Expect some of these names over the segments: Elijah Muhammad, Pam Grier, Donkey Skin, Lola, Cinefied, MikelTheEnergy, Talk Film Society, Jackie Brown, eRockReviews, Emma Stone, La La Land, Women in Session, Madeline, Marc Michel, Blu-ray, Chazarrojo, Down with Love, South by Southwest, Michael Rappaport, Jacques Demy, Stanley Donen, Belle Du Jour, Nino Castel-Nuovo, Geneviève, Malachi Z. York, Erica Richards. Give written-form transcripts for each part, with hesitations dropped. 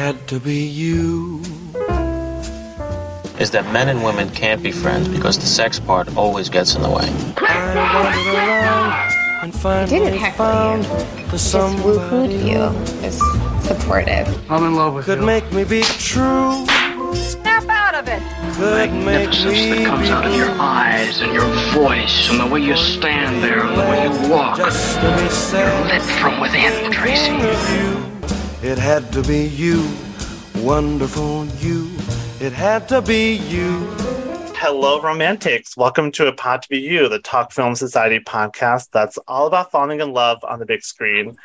had to be you. Is that men and women can't be friends because the sex part always gets in the way. I didn't heckle you. Just woo-hooed you. It's supportive. I'm in love with you. Could make me be true. Snap out of it. Could make me be true. The magnificence that comes out of your eyes and your voice and the way you stand there and the way you walk. You're lit from within, Tracy. It had to be you. Wonderful you. It had to be you. Hello, romantics. Welcome to A Pod To Be You, the Talk Film Society podcast that's all about falling in love on the big screen.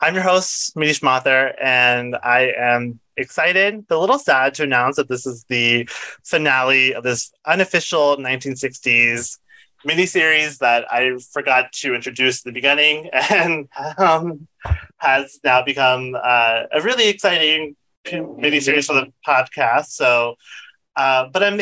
I'm your host, Manish Mathur, and I am excited, but a little sad to announce that this is the finale of this unofficial 1960s miniseries that I forgot to introduce at the beginning and has now become a really exciting mini-series for the podcast. So, but I'm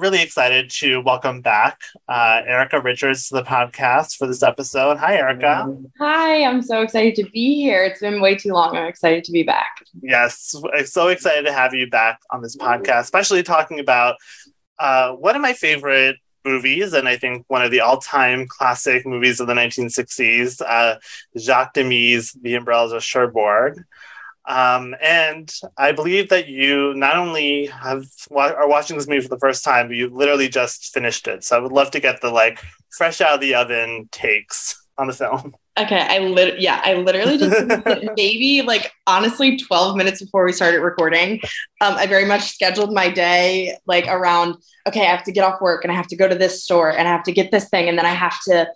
really excited to welcome back Erica Richards to the podcast for this episode. Hi, Erica. Hi, I'm so excited to be here. It's been way too long. I'm excited to be back. Yes, I'm so excited to have you back on this podcast, especially talking about one of my favorite movies, and I think one of the all-time classic movies of the 1960s, Jacques Demy's The Umbrellas of Cherbourg. And I believe that you not only are watching this movie for the first time, but you literally just finished it. So I would love to get the fresh out of the oven takes on the film. Okay, I literally just maybe honestly 12 minutes before we started recording. I very much scheduled my day around, okay, I have to get off work and I have to go to this store and I have to get this thing. And then I have to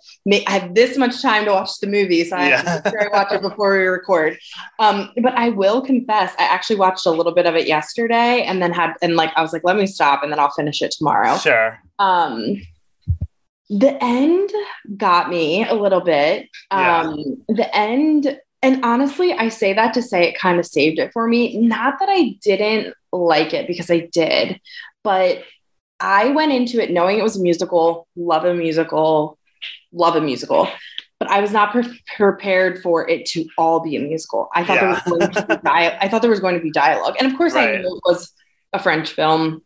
I have this much time to watch the movie. So I have to make sure I watch it before we record. But I will confess, I actually watched a little bit of it yesterday and then I was like, let me stop and then I'll finish it tomorrow. Sure. The end got me a little bit. The end. And honestly, I say that to say it kind of saved it for me. Not that I didn't like it, because I did, but I went into it knowing it was a musical, love a musical, but I was not prepared for it to all be a musical. I thought there was going to be dialogue. And of course, right, I knew it was a French film,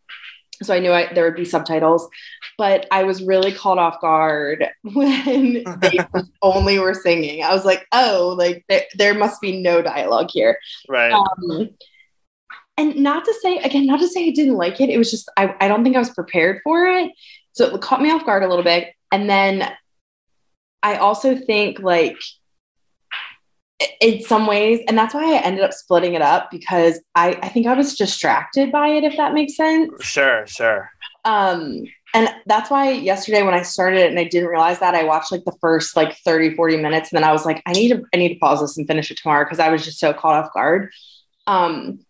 so I knew there would be subtitles, but I was really caught off guard when they only were singing. I was like, oh, there must be no dialogue here. Right. And not to say I didn't like it. It was just, I don't think I was prepared for it. So it caught me off guard a little bit. And then I also think in some ways, and that's why I ended up splitting it up, because I think I was distracted by it, if that makes sense. Sure. And that's why yesterday when I started it and I didn't realize that, I watched the first 30, 40 minutes. And then I was like, I need to pause this and finish it tomorrow, because I was just so caught off guard. And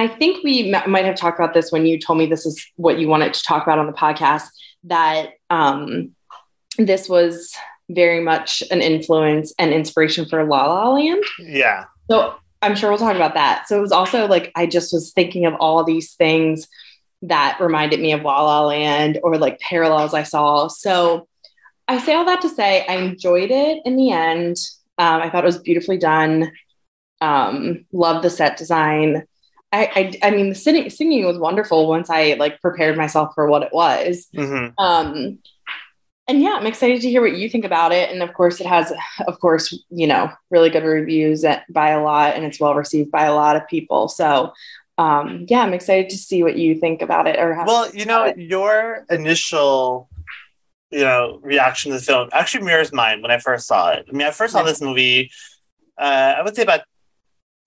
I think we might have talked about this when you told me this is what you wanted to talk about on the podcast, that this was very much an influence and inspiration for La La Land. Yeah. So I'm sure we'll talk about that. So it was also I just was thinking of all these things that reminded me of La La Land or parallels I saw. So I say all that to say I enjoyed it in the end. I thought it was beautifully done. Love the set design. I mean, the singing was wonderful once I prepared myself for what it was. Mm-hmm. And yeah, I'm excited to hear what you think about it. And of course it has, really good reviews by a lot, and it's well received by a lot of people. So yeah, I'm excited to see what you think about it. Your initial, reaction to the film actually mirrors mine when I first saw it. I mean, I first saw this movie, I would say about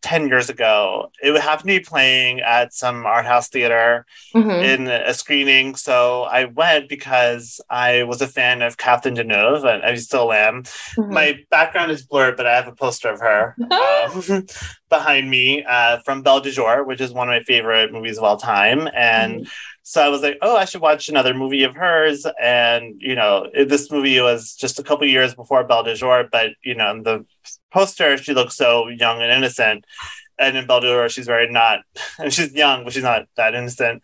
10 years ago. It would happen to be playing at some art house theater in a screening. So I went because I was a fan of Catherine Deneuve, and I still am. Mm-hmm. My background is blurred, but I have a poster of her behind me from Belle Du Jour, which is one of my favorite movies of all time. And so I was like, oh, I should watch another movie of hers. And, this movie was just a couple years before Belle Du Jour, but, in the poster, she looks so young and innocent. And in Belle Du Jour, she's very not, and she's young, but she's not that innocent.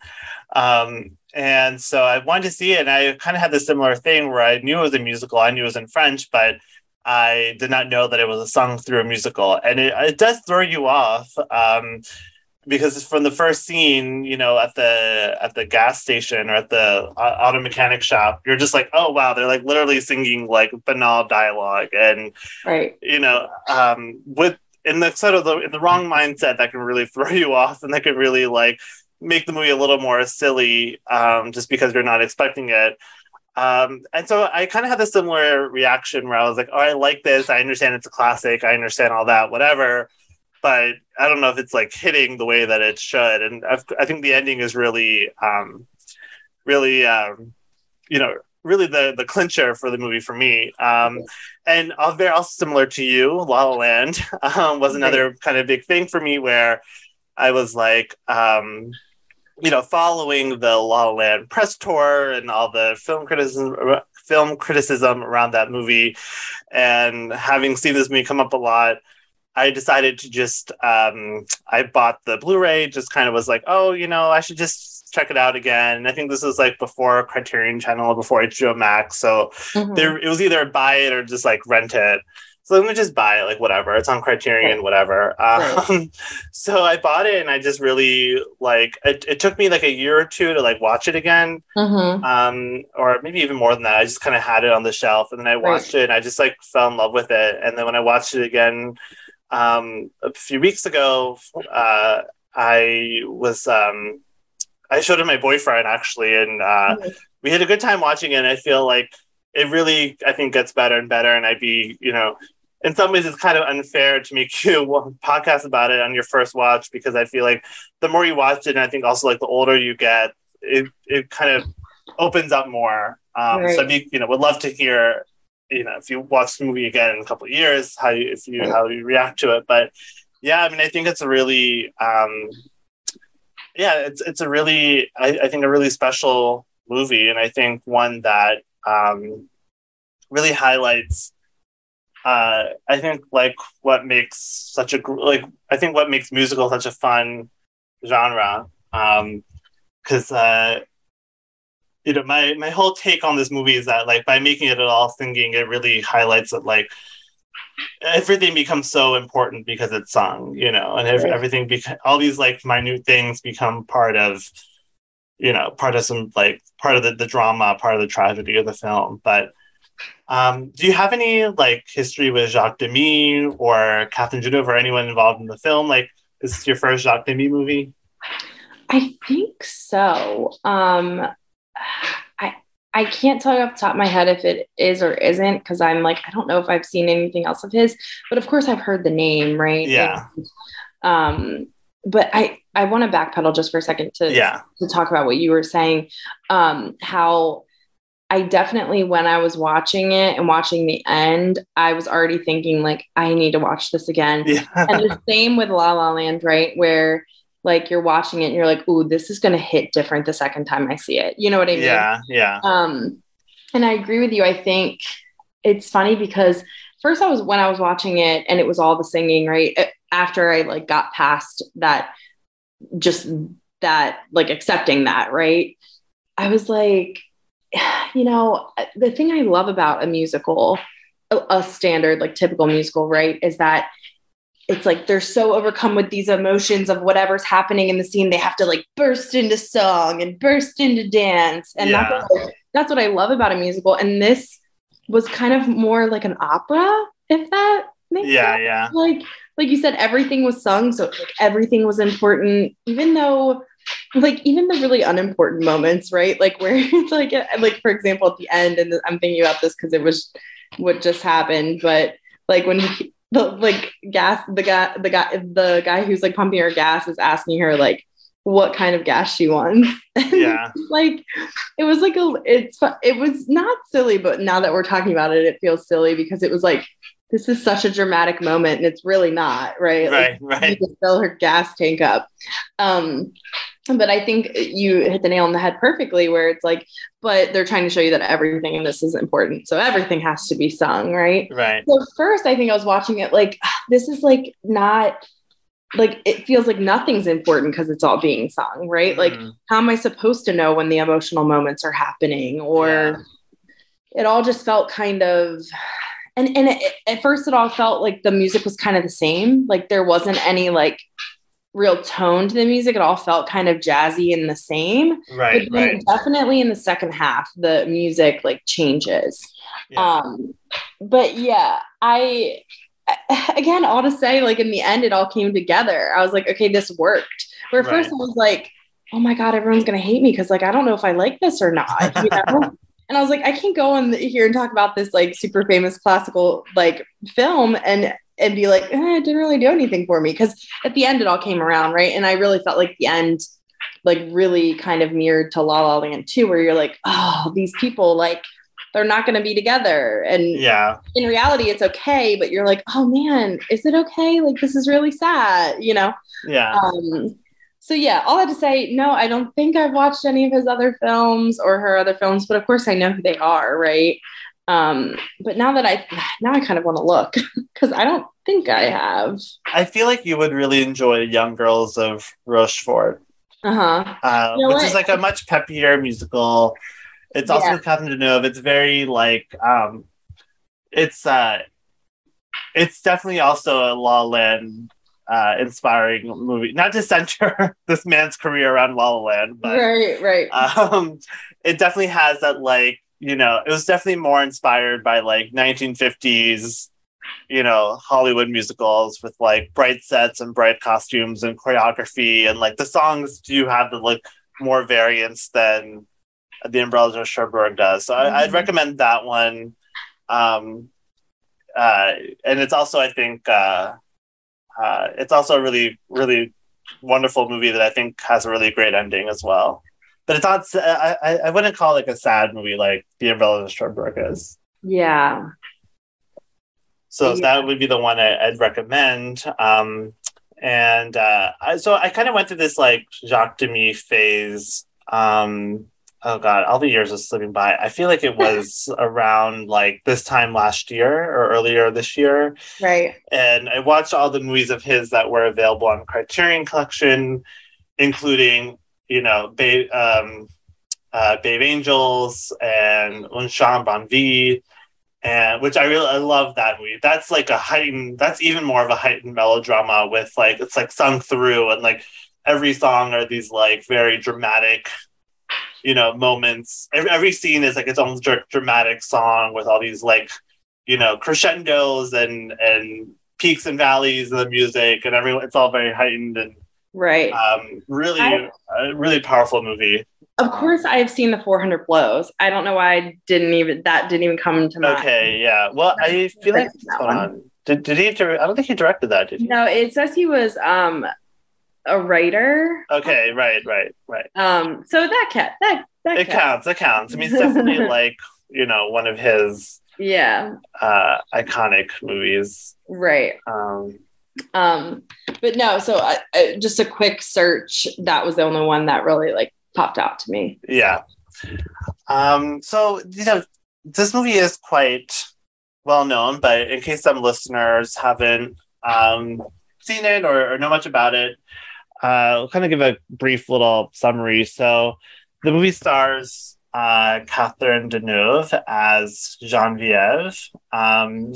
And so I wanted to see it. And I kind of had this similar thing where I knew it was a musical. I knew it was in French, but I did not know that it was a song through a musical. And it does throw you off. Because from the first scene, you know, at the gas station or at the auto mechanic shop, you're just like, oh, wow, they're like literally singing like banal dialogue. And, right. You know, in the wrong mindset, that can really throw you off, and that could really like make the movie a little more silly just because you're not expecting it. And so I kind of had a similar reaction where I was like, oh, I like this. I understand it's a classic. I understand all that, whatever. But I don't know if it's like hitting the way that it should. And I think the ending is really, really the clincher for the movie for me. And they're also similar to you. La La Land was another kind of big thing for me where I was like, following the La La Land press tour and all the film criticism around that movie, and having seen this movie come up a lot, I decided to just, I bought the Blu-ray, just kind of was like, oh, you know, I should just check it out again. And I think this was like before Criterion Channel, before HBO Max. So it was either buy it or just like rent it. So let me just buy it, like whatever. It's on Criterion, whatever. So I bought it, and I just really like it. It took me like a year or two to like watch it again, or maybe even more than that. I just kind of had it on the shelf, and then I watched it, and I just like fell in love with it. And then when I watched it again a few weeks ago, I showed it to my boyfriend actually, and we had a good time watching it. And I feel like it really, I think, gets better and better. And I'd be, you know, in some ways it's kind of unfair to make you podcast about it on your first watch, because I feel like the more you watch it, and I think also like the older you get, it kind of opens up more. So I'd be, would love to hear, if you watch the movie again in a couple of years, how you react to it. But yeah, I mean, I think it's a really, I think a really special movie. And I think one that, really highlights, I think like what makes musical such a fun genre. Cause, my whole take on this movie is that like by making it at all singing, it really highlights that like everything becomes so important because it's sung, and everything, all these like minute things become part of the drama, part of the tragedy of the film. But do you have any like history with Jacques Demy or Catherine Deneuve or anyone involved in the film? Like, is this your first Jacques Demy movie? I think so. I can't tell you off the top of my head if it is or isn't, because I'm like, I don't know if I've seen anything else of his, but of course I've heard the name, right? Yeah. And, but I want to backpedal just for a second to talk about what you were saying, how I definitely, when I was watching it and watching the end, I was already thinking like, I need to watch this again. Yeah. And the same with La La Land, right? Where like you're watching it and you're like, ooh, this is going to hit different the second time I see it. You know what I mean? Yeah. Yeah. And I agree with you. I think it's funny because first when I was watching it and it was all the singing, right? After I like got past that, just that, like accepting that, right? I was like, the thing I love about a musical, a standard, like typical musical, right, is that it's like they're so overcome with these emotions of whatever's happening in the scene, they have to like burst into song and burst into dance. And that's what I love about a musical. And this was kind of more like an opera, if that makes sense. Yeah. Like you said, everything was sung, so like everything was important, even the really unimportant moments, right? Like where it's like for example, at the end, and I'm thinking about this because it was what just happened, but like when the guy who's like pumping her gas is asking her like what kind of gas she wants. Yeah. Like it was like it was not silly, but now that we're talking about it, it feels silly because it was like, this is such a dramatic moment and it's really not, right? Right. You can fill her gas tank up. But I think you hit the nail on the head perfectly where it's like, but they're trying to show you that everything in this is important. So everything has to be sung, right? Right. So first I think I was watching it like, this is like not, like it feels like nothing's important because it's all being sung, right? Mm-hmm. Like how am I supposed to know when the emotional moments are happening? Or It all just felt kind of... And at first it all felt like the music was kind of the same. Like there wasn't any like real tone to the music. It all felt kind of jazzy and the same. Right, right. Definitely in the second half, the music like changes. Yeah. But yeah, I, again, all to say, like in the end, it all came together. I was like, okay, this worked. Where right. first I was like, oh my God, everyone's going to hate me because like, I don't know if I like this or not. You know? And I was like, I can't go on here and talk about this like super famous classical like film and be like, it didn't really do anything for me. Because at the end, it all came around, right? And I really felt like the end like really kind of mirrored to La La Land too, where you're like, oh, these people like, they're not going to be together. And yeah, in reality, it's okay. But you're like, oh man, is it okay? Like, this is really sad, you know? Yeah. So yeah, all I had to say, no, I don't think I've watched any of his other films or her other films, but of course I know who they are, right? But now I kind of want to look because I don't think I have. I feel like you would really enjoy Young Girls of Rochefort, you know, which is like a much peppier musical. It's also with Catherine Deneuve. It's very like, it's definitely also a La La Land inspiring movie. Not to center this man's career around La La Land, but it definitely has that like, you know, it was definitely more inspired by like 1950s, you know, Hollywood musicals with like bright sets and bright costumes and choreography, and like the songs do have the like more variance than The Umbrellas of Cherbourg does. So I'd recommend that one. And it's also, I think, it's also a really, really wonderful movie that I think has a really great ending as well. But it's not, I wouldn't call it like a sad movie like The Umbrellas of Cherbourg is. Yeah. So that would be the one I'd recommend. So I kind of went through this like Jacques Demy phase. Oh God, all the years are slipping by. I feel like it was around like this time last year or earlier this year. Right. And I watched all the movies of his that were available on Criterion Collection, including, you know, Bay of Angels and Une Chambre en Ville, and which I love that movie. That's like that's even more of a heightened melodrama with like, it's like sung through, and like every song are these like very dramatic, you know, moments. Every scene is like its own dramatic song with all these like, you know, crescendos and peaks and valleys in the music, and everyone, it's all very heightened and a really powerful movie. Of course, I've seen The 400 Blows. I don't know why that didn't even come to mind. Okay, yeah. Well, I feel like did he? I don't think he directed that. Did he? No, it says he was a writer. Okay, right. So that counts. I mean, it's definitely like, you know, one of his iconic movies. Right. But no, so I just a quick search, that was the only one that really like popped out to me. Yeah. So, you know, this movie is quite well known, but in case some listeners haven't seen it or know much about it, I'll kind of give a brief little summary. So the movie stars Catherine Deneuve as Geneviève.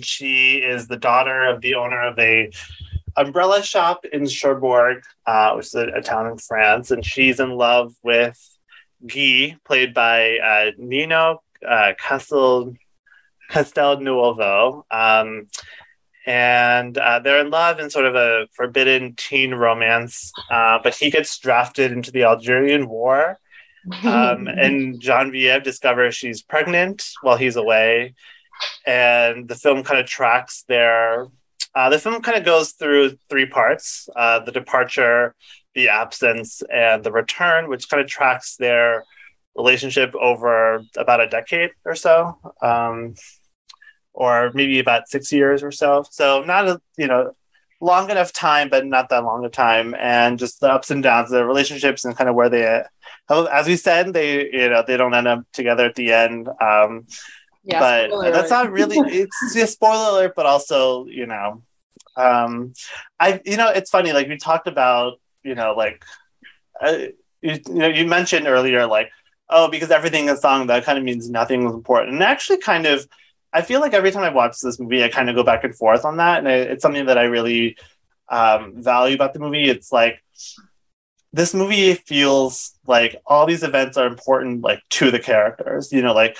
She is the daughter of the owner of a umbrella shop in Cherbourg, which is a town in France, and she's in love with Guy, played by Nino Castel-Nuovo. And they're in love in sort of a forbidden teen romance, but he gets drafted into the Algerian War, and Geneviève discovers she's pregnant while he's away, and the film kind of tracks their... the film kind of goes through three parts, the departure, the absence, and the return, which kind of tracks their relationship over about a decade or so. Or maybe about 6 years or so. So not a, you know, long enough time, but not that long a time. And just the ups and downs of their relationships and kind of where they, as we said, they, you know, they don't end up together at the end. But that's not really, it's a spoiler alert, but also, you know, it's funny, like we talked about, you know, like, you mentioned earlier, like, oh, because everything is song, that kind of means nothing was important. And actually kind of, I feel like every time I watch this movie, I kind of go back and forth on that. And it's something that I really value about the movie. It's like, this movie feels like all these events are important, like, to the characters, you know, like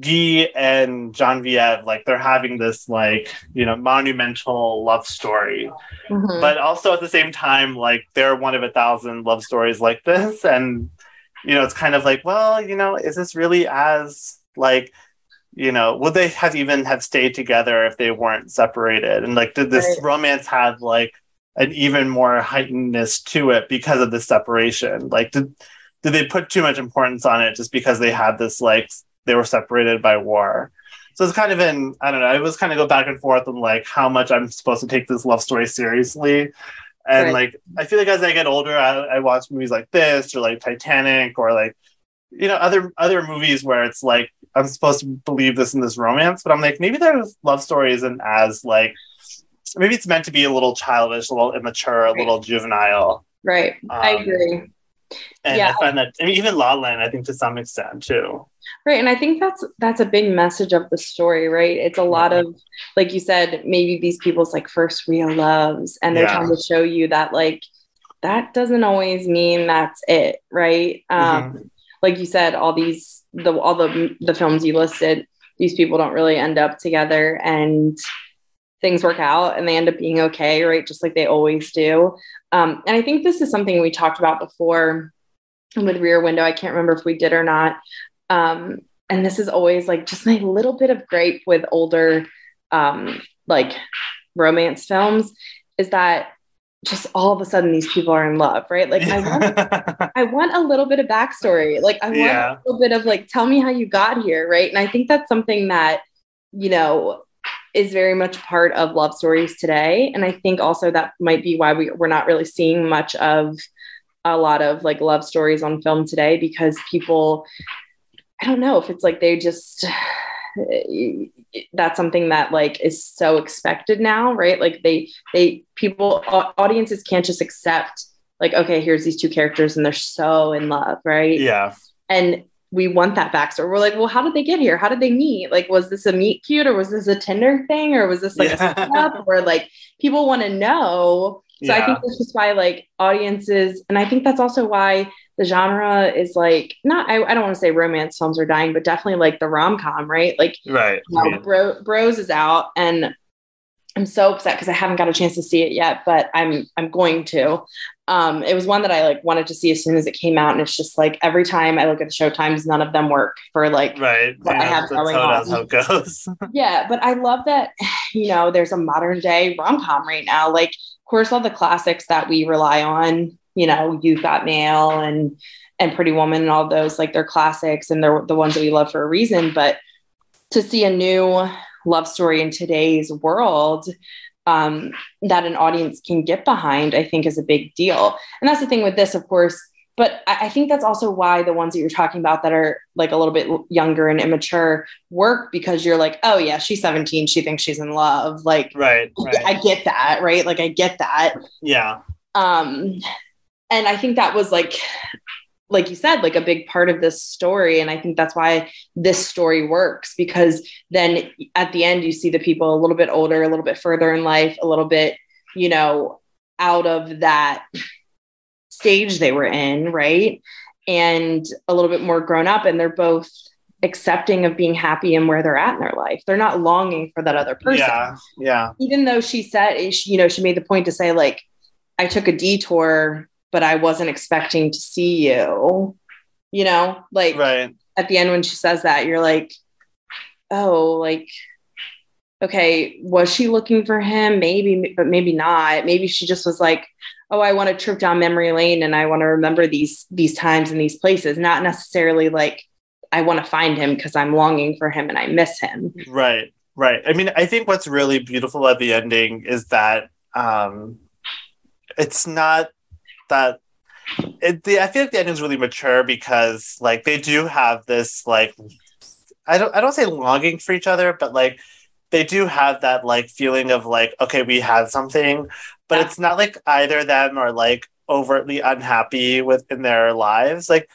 Guy and Geneviève, like, they're having this, like, you know, monumental love story. Mm-hmm. But also at the same time, like, they're one of 1,000 love stories like this. And, you know, it's kind of like, well, you know, is this really as, like, you know, would they have even have stayed together if they weren't separated? And, like, did this romance have, like, an even more heightenedness to it because of the separation? Like, did they put too much importance on it just because they had this, like, they were separated by war? So it's kind of in, I don't know, I was kind of go back and forth on, like, how much I'm supposed to take this love story seriously. And like, I feel like as I get older, I watch movies like this, or like Titanic, or like, you know, other movies where it's like, I'm supposed to believe this in this romance, but I'm like, maybe their love story isn't as, like, maybe it's meant to be a little childish, a little immature, a little juvenile. Right. I agree. And I find that, I mean, even La La Land, I think, to some extent too. Right. And I think that's a big message of the story, right? It's a lot of, like you said, maybe these people's, like, first real loves, and they're trying to show you that, like, that doesn't always mean that's it. Right. Like you said, all the films you listed, these people don't really end up together, and things work out and they end up being okay. Right. Just like they always do. And I think this is something we talked about before with Rear Window. I can't remember if we did or not. And this is always, like, just my little bit of gripe with older, like, romance films, is that just all of a sudden these people are in love, right? Like, I want a little bit of backstory. Like, I want a little bit of, like, tell me how you got here. Right. And I think that's something that, you know, is very much part of love stories today. And I think also that might be why we're not really seeing much of a lot of, like, love stories on film today, because people, I don't know if it's like, they just, that's something that, like, is so expected now, right? Like, people, audiences can't just accept, like, okay, here's these two characters and they're so in love. Right. Yeah. And we want that backstory. We're like, well, how did they get here? How did they meet? Like, was this a meet cute, or was this a Tinder thing, or was this, like, a setup? Or, like, people want to know. So I think that's just why, like, audiences, and I think that's also why the genre is, like, not, I don't want to say romance films are dying, but definitely, like, the rom-com, right? Like, Bros is out, and I'm so upset because I haven't got a chance to see it yet, but I'm going to. It was one that I, like, wanted to see as soon as it came out, and it's just, like, every time I look at the show times, none of them work for, like, what I have going on. That's how it goes. Yeah, but I love that, you know, there's a modern day rom-com right now. Like, of course, all the classics that we rely on, you know, You've Got Mail and Pretty Woman and all those, like, they're classics, and they're the ones that we love for a reason. But to see a new love story in today's world that an audience can get behind, I think, is a big deal. And that's the thing with this, of course, but I think that's also why the ones that you're talking about that are, like, a little bit younger and immature work, because you're like, oh yeah, she's 17. She thinks she's in love. Like, I get that. Right. Like, I get that. Yeah. And I think that was, like you said, like, a big part of this story. And I think that's why this story works, because then at the end, you see the people a little bit older, a little bit further in life, a little bit, you know, out of that stage they were in. Right. And a little bit more grown up, and they're both accepting of being happy and where they're at in their life. They're not longing for that other person. Yeah. Even though she said, you know, she made the point to say, like, I took a detour, but I wasn't expecting to see you, you know, like at the end, when she says that, you're like, oh, like, okay, was she looking for him? Maybe, but maybe not. Maybe she just was like, oh, I want to trip down memory lane, and I want to remember these times and these places, not necessarily like I want to find him because I'm longing for him and I miss him. Right. I mean, I think what's really beautiful at the ending is that it's not that I feel like the ending is really mature, because, like, they do have this, like, I don't say longing for each other, but, like, they do have that, like, feeling of, like, okay, we had something, but it's not like either of them are, like, overtly unhappy within their lives. Like,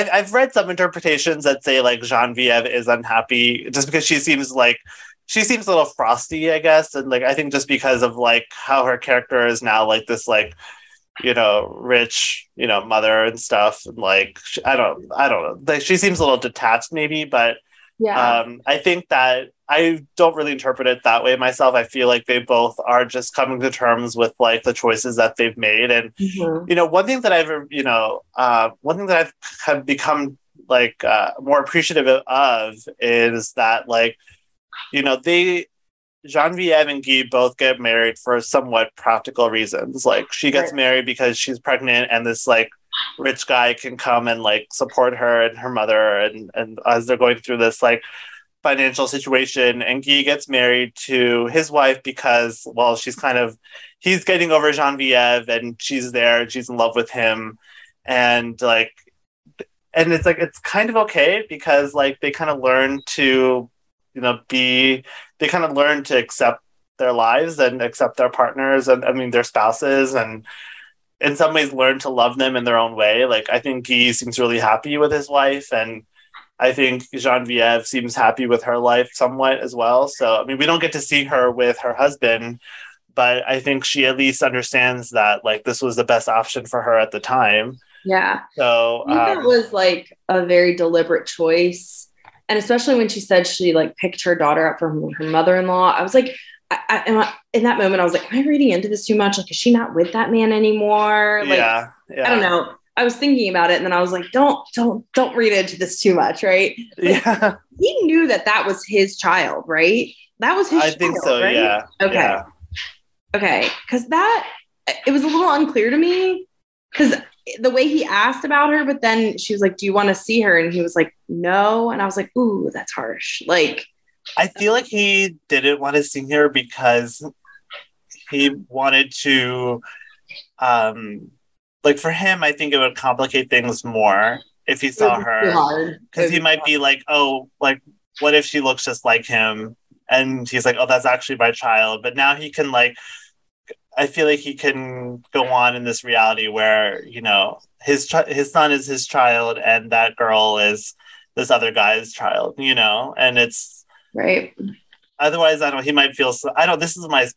I've read some interpretations that say, like, Geneviève is unhappy just because she seems like she seems a little frosty, I guess. And like, I think just because of like how her character is now like this, like, you know, rich, you know, mother and stuff. And like, I don't know. Like, she seems a little detached maybe, but yeah. I think that I don't really interpret it that way myself. I feel like they both are just coming to terms with like the choices that they've made. And, mm-hmm. you know, one thing that I've become like more appreciative of is that like, you know, Geneviève and Guy both get married for somewhat practical reasons. Like she gets married because she's pregnant and this like rich guy can come and like support her and her mother and as they're going through this like financial situation. And Guy gets married to his wife because, well, he's getting over Geneviève and she's there and she's in love with him. And like, and it's like, it's kind of okay because like they kind of learn to, you know, they kind of learn to accept their lives and accept their partners and, I mean, their spouses, and in some ways learn to love them in their own way. Like, I think Guy seems really happy with his wife, and I think Geneviève seems happy with her life somewhat as well. So, I mean, we don't get to see her with her husband, but I think she at least understands that, like, this was the best option for her at the time. Yeah. So I think that was, like, a very deliberate choice. And especially when she said she like picked her daughter up from her mother-in-law, I was like, I in that moment, I was like, am I reading into this too much? Like, is she not with that man anymore? Like, yeah. I don't know. I was thinking about it, and then I was like, don't read into this too much. Right. Like, yeah. He knew that was his child, right? That was his child. I think so. Right? Yeah. Okay. Yeah. Okay. Cause it was a little unclear to me because the way he asked about her, but then she was like, do you want to see her? And he was like, no. And I was like, ooh, that's harsh. Like, I feel like he didn't want to see her because he wanted to, like for him, I think it would complicate things more if he saw her, because he might be like, oh, like, what if she looks just like him? And he's like, oh, that's actually my child. But now he can like, I feel like he can go on in this reality where, you know, his son is his child and that girl is this other guy's child, you know, and it's right. Otherwise, this is my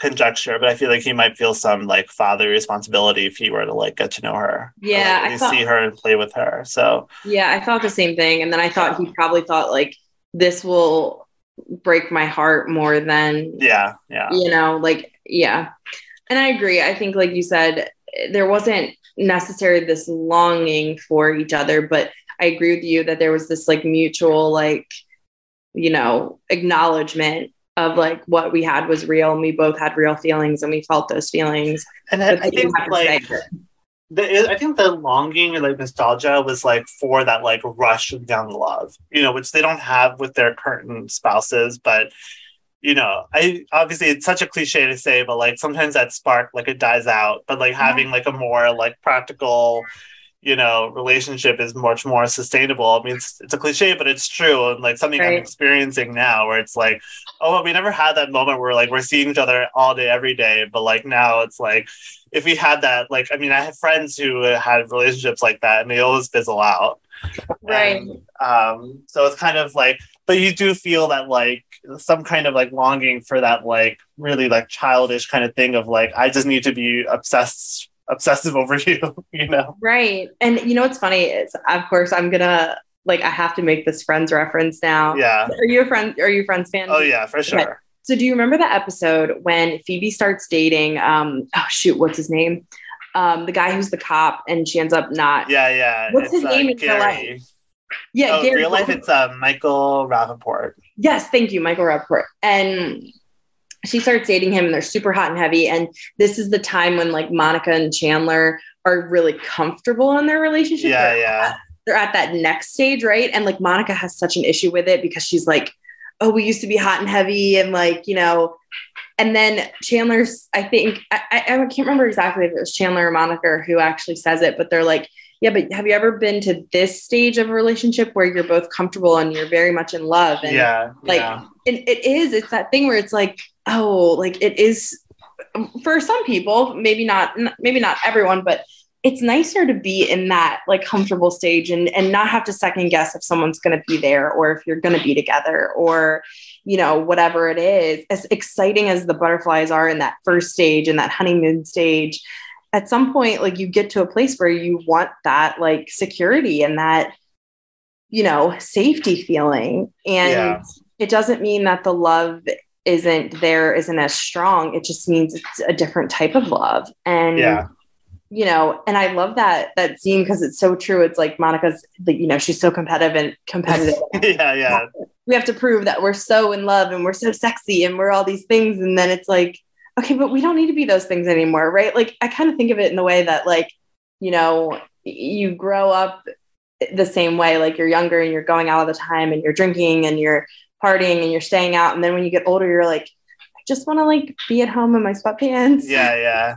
conjecture, but I feel like he might feel some like father responsibility if he were to like get to know her. Yeah. See her and play with her. So yeah, I thought the same thing. And then I thought he probably thought like, this will break my heart more than, yeah, you know, like, yeah. And I agree. I think, like you said, there wasn't necessarily this longing for each other, but I agree with you that there was this like mutual, like, you know, acknowledgement of like what we had was real, and we both had real feelings and we felt those feelings. And I think like, the longing or like nostalgia was like for that like rush of young love, you know, which they don't have with their current spouses, but you know, obviously it's such a cliche to say, but like sometimes that spark, like it dies out, but like having like a more like practical, you know, relationship is much more sustainable. I mean, it's a cliche, but it's true. And like something I'm experiencing now where it's like, oh, well, we never had that moment where like we're seeing each other all day, every day. But like now it's like, if we had that, like, I mean, I have friends who had relationships like that and they always fizzle out. Right. And, so it's kind of like, but you do feel that like some kind of like longing for that like really like childish kind of thing of like, I just need to be obsessive over you, you know? Right. And you know what's funny is, of course, I'm gonna like, I have to make this Friends reference now. Yeah. Are you a Friends fan? Oh yeah, for sure. Okay. So do you remember the episode when Phoebe starts dating what's his name? The guy who's the cop, and she ends up not. Yeah. What's his name in real life? Yeah, Gary. In real life, it's Michael Rappaport. Yes, thank you, Michael Rappaport. And she starts dating him, and they're super hot and heavy. And this is the time when like Monica and Chandler are really comfortable in their relationship. Yeah, they're at that next stage, right? And like Monica has such an issue with it because she's like, "Oh, we used to be hot and heavy," and like, you know. And then Chandler's, I think, I can't remember exactly if it was Chandler or Monica who actually says it, but they're like, yeah, but have you ever been to this stage of a relationship where you're both comfortable and you're very much in love? And it's that thing where it's like, oh, like it is for some people, maybe not everyone, but it's nicer to be in that like comfortable stage and not have to second guess if someone's going to be there or if you're going to be together or, you know, whatever it is, as exciting as the butterflies are in that first stage and that honeymoon stage, at some point, like, you get to a place where you want that, like, security and that, you know, safety feeling. And it doesn't mean that the love isn't as strong. It just means it's a different type of love. And, you know, and I love that scene because it's so true. It's like Monica's, like, you know, she's so competitive. Yeah. We have to prove that we're so in love and we're so sexy and we're all these things. And then it's like, okay, but we don't need to be those things anymore. Right. Like, I kind of think of it in the way that, like, you know, you grow up the same way, like, you're younger and you're going out all the time and you're drinking and you're partying and you're staying out. And then when you get older, you're like, I just want to, like, be at home in my sweatpants. Yeah.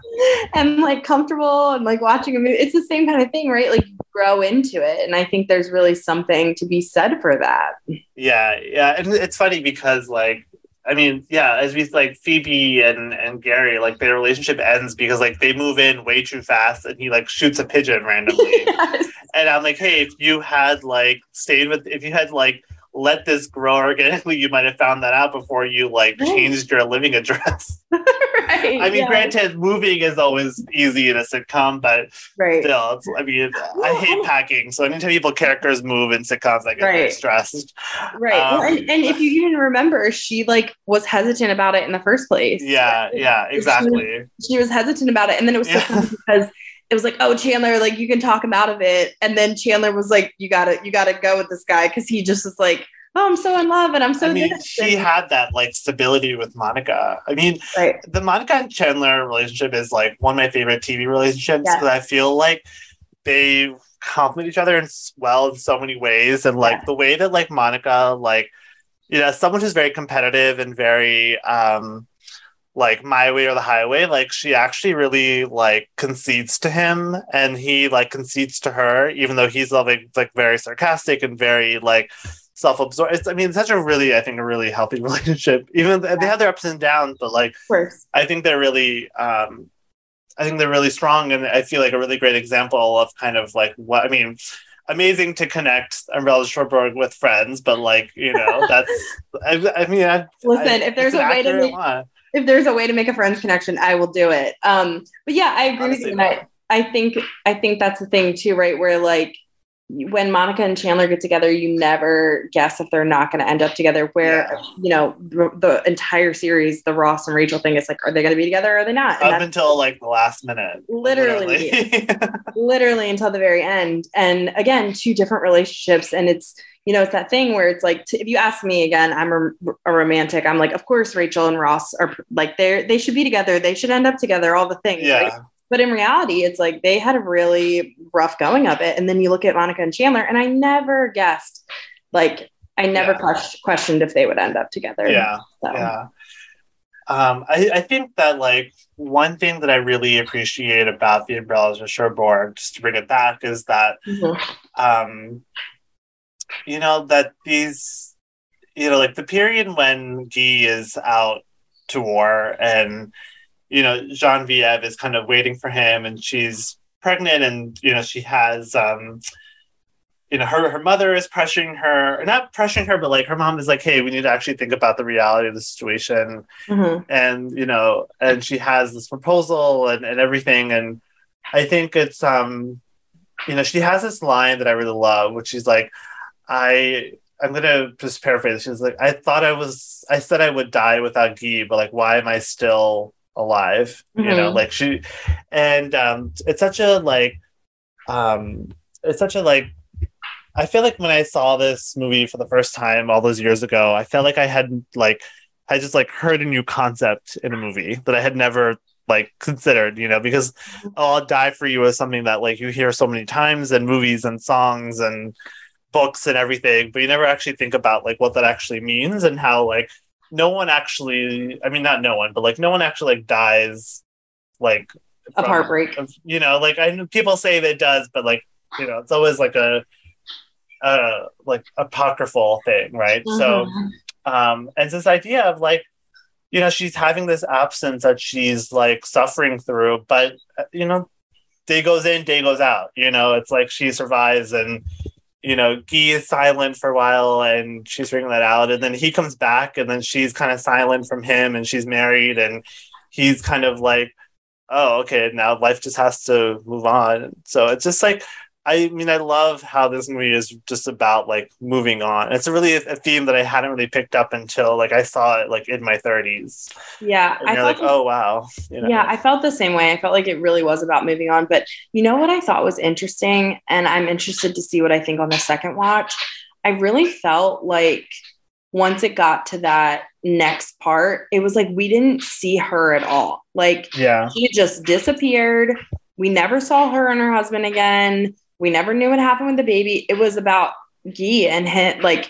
And, like, comfortable and, like, watching a movie. It's the same kind of thing, right? Like, you grow into it. And I think there's really something to be said for that. Yeah. And it's funny because, like, I mean, as we, like, Phoebe and Gary, like, their relationship ends because, like, they move in way too fast and he, like, shoots a pigeon randomly. Yes. And I'm like, hey, if you had let this grow organically, you might have found that out before you, like, changed your living address. Right. I mean, granted, moving is always easy in a sitcom, but still, I hate packing. So anytime people characters move in sitcoms, I get very stressed. Right. Well, and if you even remember, she, like, was hesitant about it in the first place. Yeah, exactly. She was hesitant about it. And then it was so funny because it was like, oh, Chandler, like, you can talk him out of it. And then Chandler was like, you gotta go with this guy. Cause he just was like, oh, I'm so in love. And I'm so, she had that, like, stability with Monica. I mean, the Monica and Chandler relationship is, like, one of my favorite TV relationships. Yes. Cause I feel like they complement each other in so many ways. And, like, the way that, like, Monica, like, you know, someone who's very competitive and very, like, my way or the highway, like, she actually really, like, concedes to him and he, like, concedes to her, even though he's, like, very sarcastic and very, like, self-absorbed. It's such a really, I think, a really healthy relationship. Even they have their ups and downs, but, like, I think they're really strong. And I feel like a really great example of kind of, like, what, I mean, amazing to connect Umbrellas of Cherbourg with Friends, but, like, you know, that's, listen, if there's a way to make... If there's a way to make a Friends connection, I will do it. But yeah, I agree with you. And I think that's the thing too, right? Where, like, when Monica and Chandler get together, you never guess if they're not going to end up together. Where, you know, the entire series, the Ross and Rachel thing, is like, are they going to be together or are they not? And up until, like, the last minute. Literally. Literally until the very end. And again, two different relationships. And it's, you know, it's that thing where it's like, if you ask me again, I'm a romantic. I'm like, of course, Rachel and Ross are, like, they should be together. They should end up together, all the things. Yeah. Right? But in reality, it's like they had a really rough going of it. And then you look at Monica and Chandler and I never guessed, like, I never questioned if they would end up together. Yeah. So. Yeah. I think that, like, one thing that I really appreciate about The Umbrellas of Cherbourg, just to bring it back, is that, you know, that these, you know, like, the period when Guy is out to war and, you know, Geneviève is kind of waiting for him and she's pregnant and, you know, she has, you know, her mother is pressuring her, not pressuring her, but, like, her mom is like, hey, we need to actually think about the reality of the situation. And, you know, and she has this proposal and everything. And I think it's, you know, she has this line that I really love, which is like, I'm going to just paraphrase. She's like, I said I would die without Guy, but, like, why am I still alive? You know, like, she, and it's such a, I feel like when I saw this movie for the first time all those years ago, I felt like I just heard a new concept in a movie that I had never, like, considered, you know, because I'll Die For You is something that, like, you hear so many times in movies and songs and books and everything, but you never actually think about, like, what that actually means and how, like, no one actually like, dies, like, of heartbreak. You know, like, I know people say that it does, but, like, you know, it's always, like, a like, apocryphal thing, right? So, and this idea of, like, you know, she's having this absence that she's, like, suffering through, but, you know, day goes in, day goes out, you know, it's like she survives and you know, Guy is silent for a while and she's figuring that out. And then he comes back and then she's kind of silent from him and she's married and he's kind of like, oh, okay, now life just has to move on. So it's just like, I mean, I love how this movie is just about like moving on. It's really a theme that I hadn't really picked up until like I saw it like in my 30s. Yeah. And you're like, oh, wow. You know? Yeah, I felt the same way. I felt like it really was about moving on. But you know what I thought was interesting, and I'm interested to see what I think on the second watch. I really felt like once it got to that next part, it was like we didn't see her at all. Like, yeah, she just disappeared. We never saw her and her husband again. We never knew what happened with the baby. It was about Guy and him, like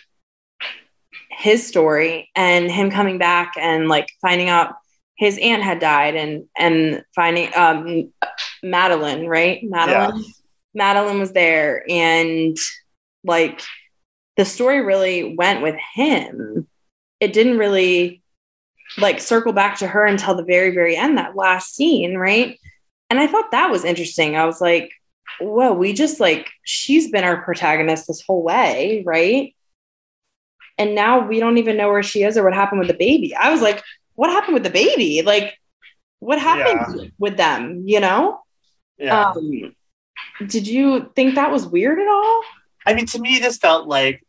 his story and him coming back and like finding out his aunt had died and finding Madeline, right? Madeline. Yeah. Madeline was there. And like the story really went with him. It didn't really like circle back to her until the very, very end, that last scene, right? And I thought that was interesting. I was like, whoa, we just like, she's been our protagonist this whole way, right? And now we don't even know where she is or what happened with the baby. I was like, what happened with the baby? Like, what happened with them, you know? Yeah. Did you think that was weird at all? I mean, to me, this felt like,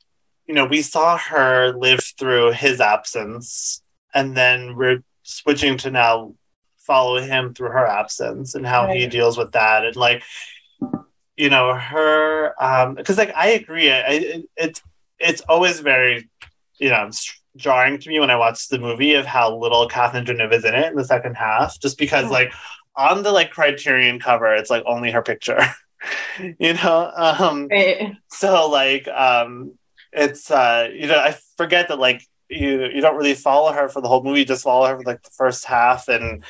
you know, we saw her live through his absence, and then we're switching to now follow him through her absence and how he deals with that. And like, you know, her, because like I agree, it's always very, you know, jarring to me when I watch the movie of how little Catherine Deneuve is in it in the second half, just because like on the like Criterion cover, it's like only her picture, you know. So like it's you know, I forget that like you don't really follow her for the whole movie, you just follow her for like the first half, and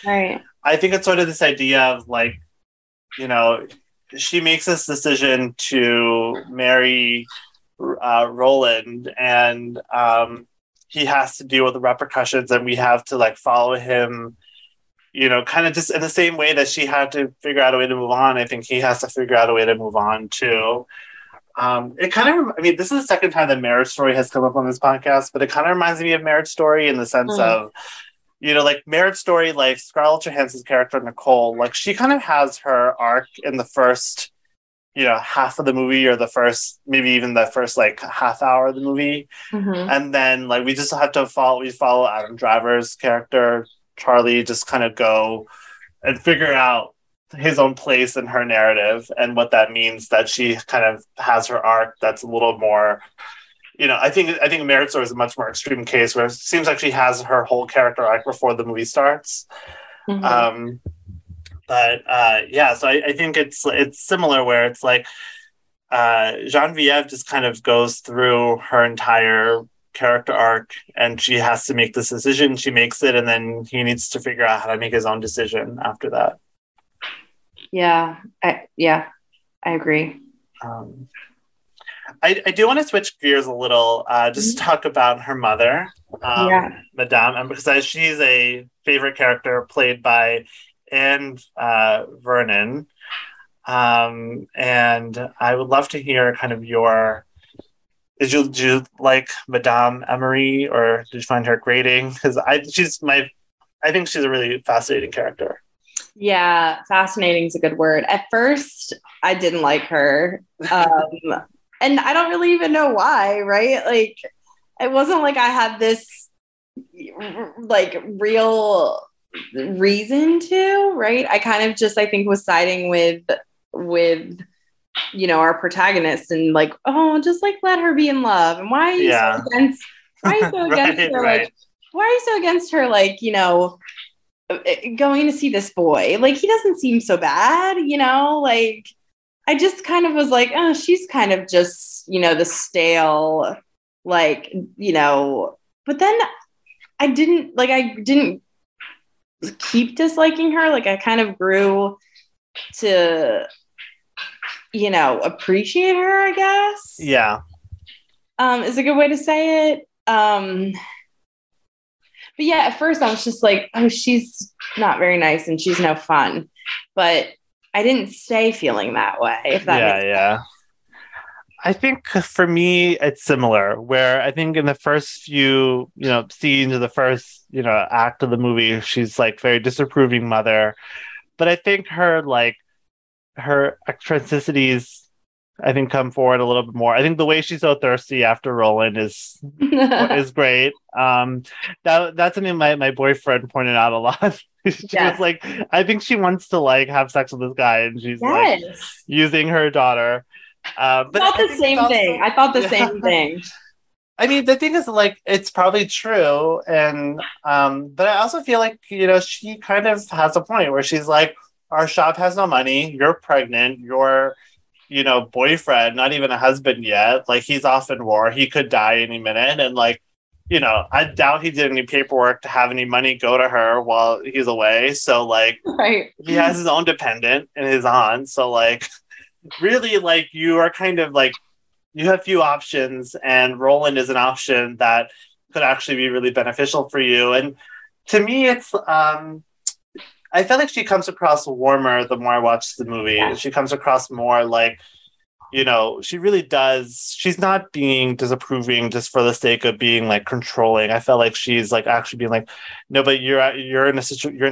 I think it's sort of this idea of like, you know, she makes this decision to marry Roland, and he has to deal with the repercussions, and we have to like follow him, you know, kind of just in the same way that she had to figure out a way to move on. I think he has to figure out a way to move on too. It kind of, I mean, this is the second time that Marriage Story has come up on this podcast, but it kind of reminds me of Marriage Story in the sense of, you know, like Marriage Story, like Scarlett Johansson's character, Nicole, like she kind of has her arc in the first, you know, half of the movie, or the first, maybe even the first like half hour of the movie. And then like, we just have to follow Adam Driver's character, Charlie, just kind of go and figure out his own place in her narrative and what that means, that she kind of has her arc that's a little more, you know, I think Marriage Story is a much more extreme case where it seems like she has her whole character arc before the movie starts. So I think it's similar, where it's like Geneviève just kind of goes through her entire character arc and she has to make this decision. She makes it, and then he needs to figure out how to make his own decision after that. Yeah, I agree. I do want to switch gears a little, just talk about her mother, Madame, because she's a favorite character played by Anne Vernon. And I would love to hear kind of your, did you like Madame Emery, or did you find her grating? Because I think she's a really fascinating character. Yeah, fascinating is a good word. At first, I didn't like her. And I don't really even know why, right? Like, it wasn't like I had this, like, real reason to, right? I kind of just, I think, was siding with you know, our protagonist, and like, oh, just, like, let her be in love. And why are you so against her? Right. Like, why are you so against her, like, you know, going to see this boy? Like, he doesn't seem so bad, you know? Like, I just kind of was like, oh, she's kind of just, you know, the stale, like, you know. But then I didn't keep disliking her. Like, I kind of grew to, you know, appreciate her, I guess. Yeah. Is a good way to say it. But yeah, at first I was just like, oh, she's not very nice and she's no fun. But I didn't stay feeling that way, if that makes sense. I think for me, it's similar, where I think in the first few, scenes of the first, act of the movie, she's like very disapproving mother. But I think her eccentricities, I think, come forward a little bit more. I think the way she's so thirsty after Roland is great. That's something my boyfriend pointed out a lot. She was like, I think she wants to have sex with this guy, and she's like using her daughter. I thought the same thing. I mean, the thing is, it's probably true, and but I also feel like she kind of has a point where she's like, our shop has no money. You're pregnant. Your boyfriend, not even a husband yet. He's off in war. He could die any minute, and I doubt he did any paperwork to have any money go to her while he's away. So he has his own dependent and his aunt. So really, you are kind of you have few options, and Roland is an option that could actually be really beneficial for you. And to me, it's I feel like she comes across warmer the more I watch the movie. Yeah. She comes across more she really does. She's not being disapproving just for the sake of being controlling. I felt like she's actually being no, but you're in a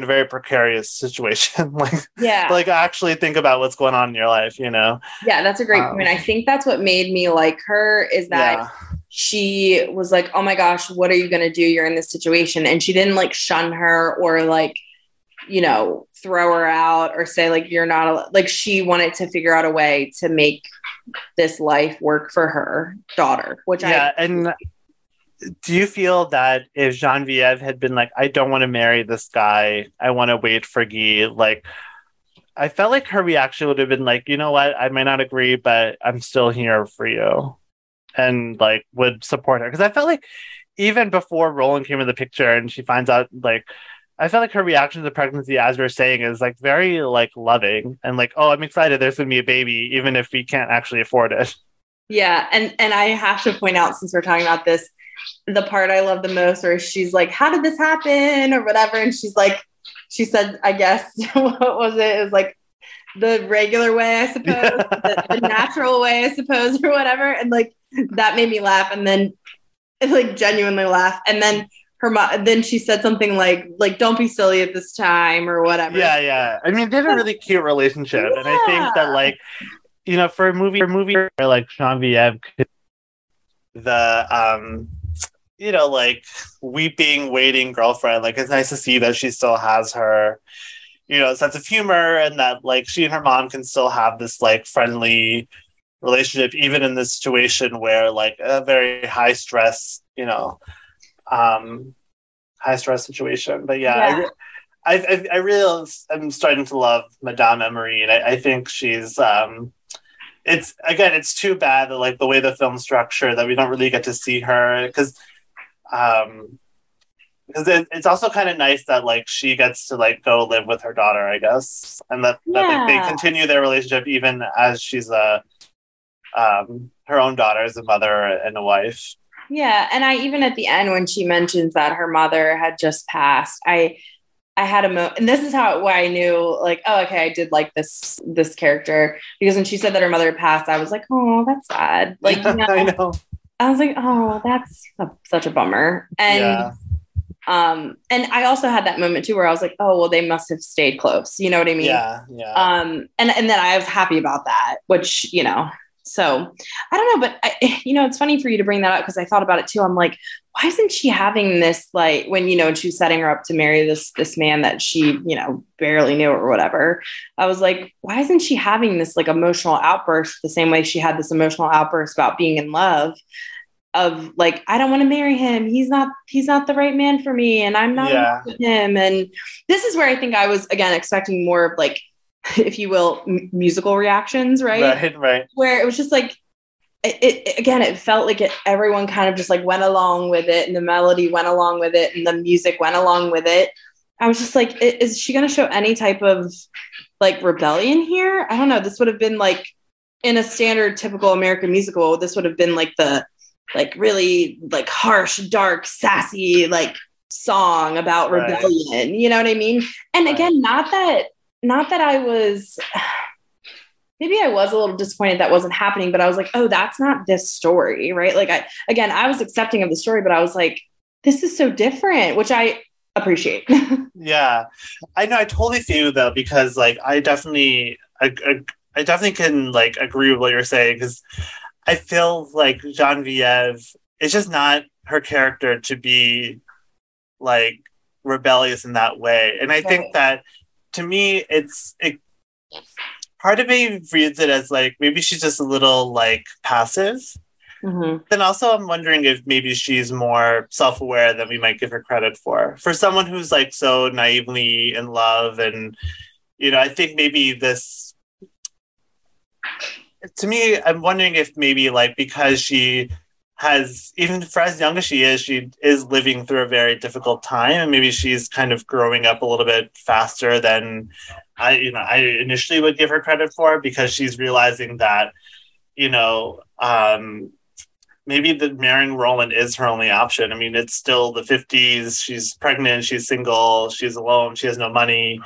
very precarious situation. Actually think about what's going on in your life. Yeah, that's a great point. I think that's what made me like her is that she was like, oh my gosh, what are you gonna do? You're in this situation, and she didn't shun her or throw her out or say you're not she wanted to figure out a way to make this life work for her daughter, which and do you feel that if Geneviève had been I don't want to marry this guy, I want to wait for Guy, I felt like her reaction would have been you know what, I might not agree, but I'm still here for you, and would support her, because I felt even before Roland came in the picture and she finds out I felt her reaction to the pregnancy, as we were saying, is very loving and oh, I'm excited. There's going to be a baby, even if we can't actually afford it. Yeah. And I have to point out, since we're talking about this, the part I love the most where she's like, how did this happen or whatever? And she's she said, I guess, what was it? It was the regular way, I suppose, the natural way, I suppose, or whatever. And that made me laugh. And then genuinely laugh. And then then she said something like don't be silly at this time or whatever. Yeah. I mean, they had a really cute relationship, and I think that for a movie where Geneviève could, the weeping, waiting girlfriend, it's nice to see that she still has her sense of humor, and that she and her mom can still have this friendly relationship, even in this situation where a very high stress high stress situation. But I really am starting to love Madame Emery, and I think she's it's, again, it's too bad that the way the film's structured that we don't really get to see her, because it's also kind of nice that she gets to go live with her daughter, I guess, and that they continue their relationship even as she's a her own daughter, as a mother and a wife. Yeah. And I, even at the end, when she mentions that her mother had just passed, I had a moment, and this is why I knew oh, okay, I did this character, because when she said that her mother passed, I was like, oh, that's sad. I know. I was like, oh, that's such a bummer. And, and I also had that moment too, where I was like, oh, well, they must have stayed close. You know what I mean? Yeah. And then I was happy about that, which, so I don't know, but it's funny for you to bring that up, because I thought about it too. I'm like, why isn't she having this, when, she was setting her up to marry this man that she, barely knew or whatever. I was like, why isn't she having this emotional outburst the same way she had this emotional outburst about being in love, of I don't want to marry him. He's not the right man for me, and I'm not with him. And this is where I think I was, again, expecting more of if you will, musical reactions, right? Where it was just it felt everyone kind of just went along with it, and the melody went along with it, and the music went along with it. I was just is she going to show any type of rebellion here? I don't know. This would have been in a standard, typical American musical, this would have been the really harsh, dark, sassy song about rebellion. Right. You know what I mean? And again, not that I was maybe I was a little disappointed that wasn't happening, but I was like, oh, that's not this story, right? Like, I was accepting of the story, but I was like, this is so different, which I appreciate. Yeah. I know. I totally see you though, because like, I definitely can like agree with what you're saying, because I feel like Geneviève, it's just not her character to be like rebellious in that way. And I think that to me, part of me reads it as like, maybe she's just a little like passive. Mm-hmm. Then also I'm wondering if maybe she's more self-aware than we might give her credit for someone who's like so naively in love. And, you know, I think maybe this, to me, I'm wondering if maybe like, because she has, even for as young as she is living through a very difficult time, and maybe she's kind of growing up a little bit faster than I initially would give her credit for, because she's realizing that, you know, maybe the marrying Roland is her only option. I mean, it's still the 50s. She's pregnant. She's single. She's alone. She has no money.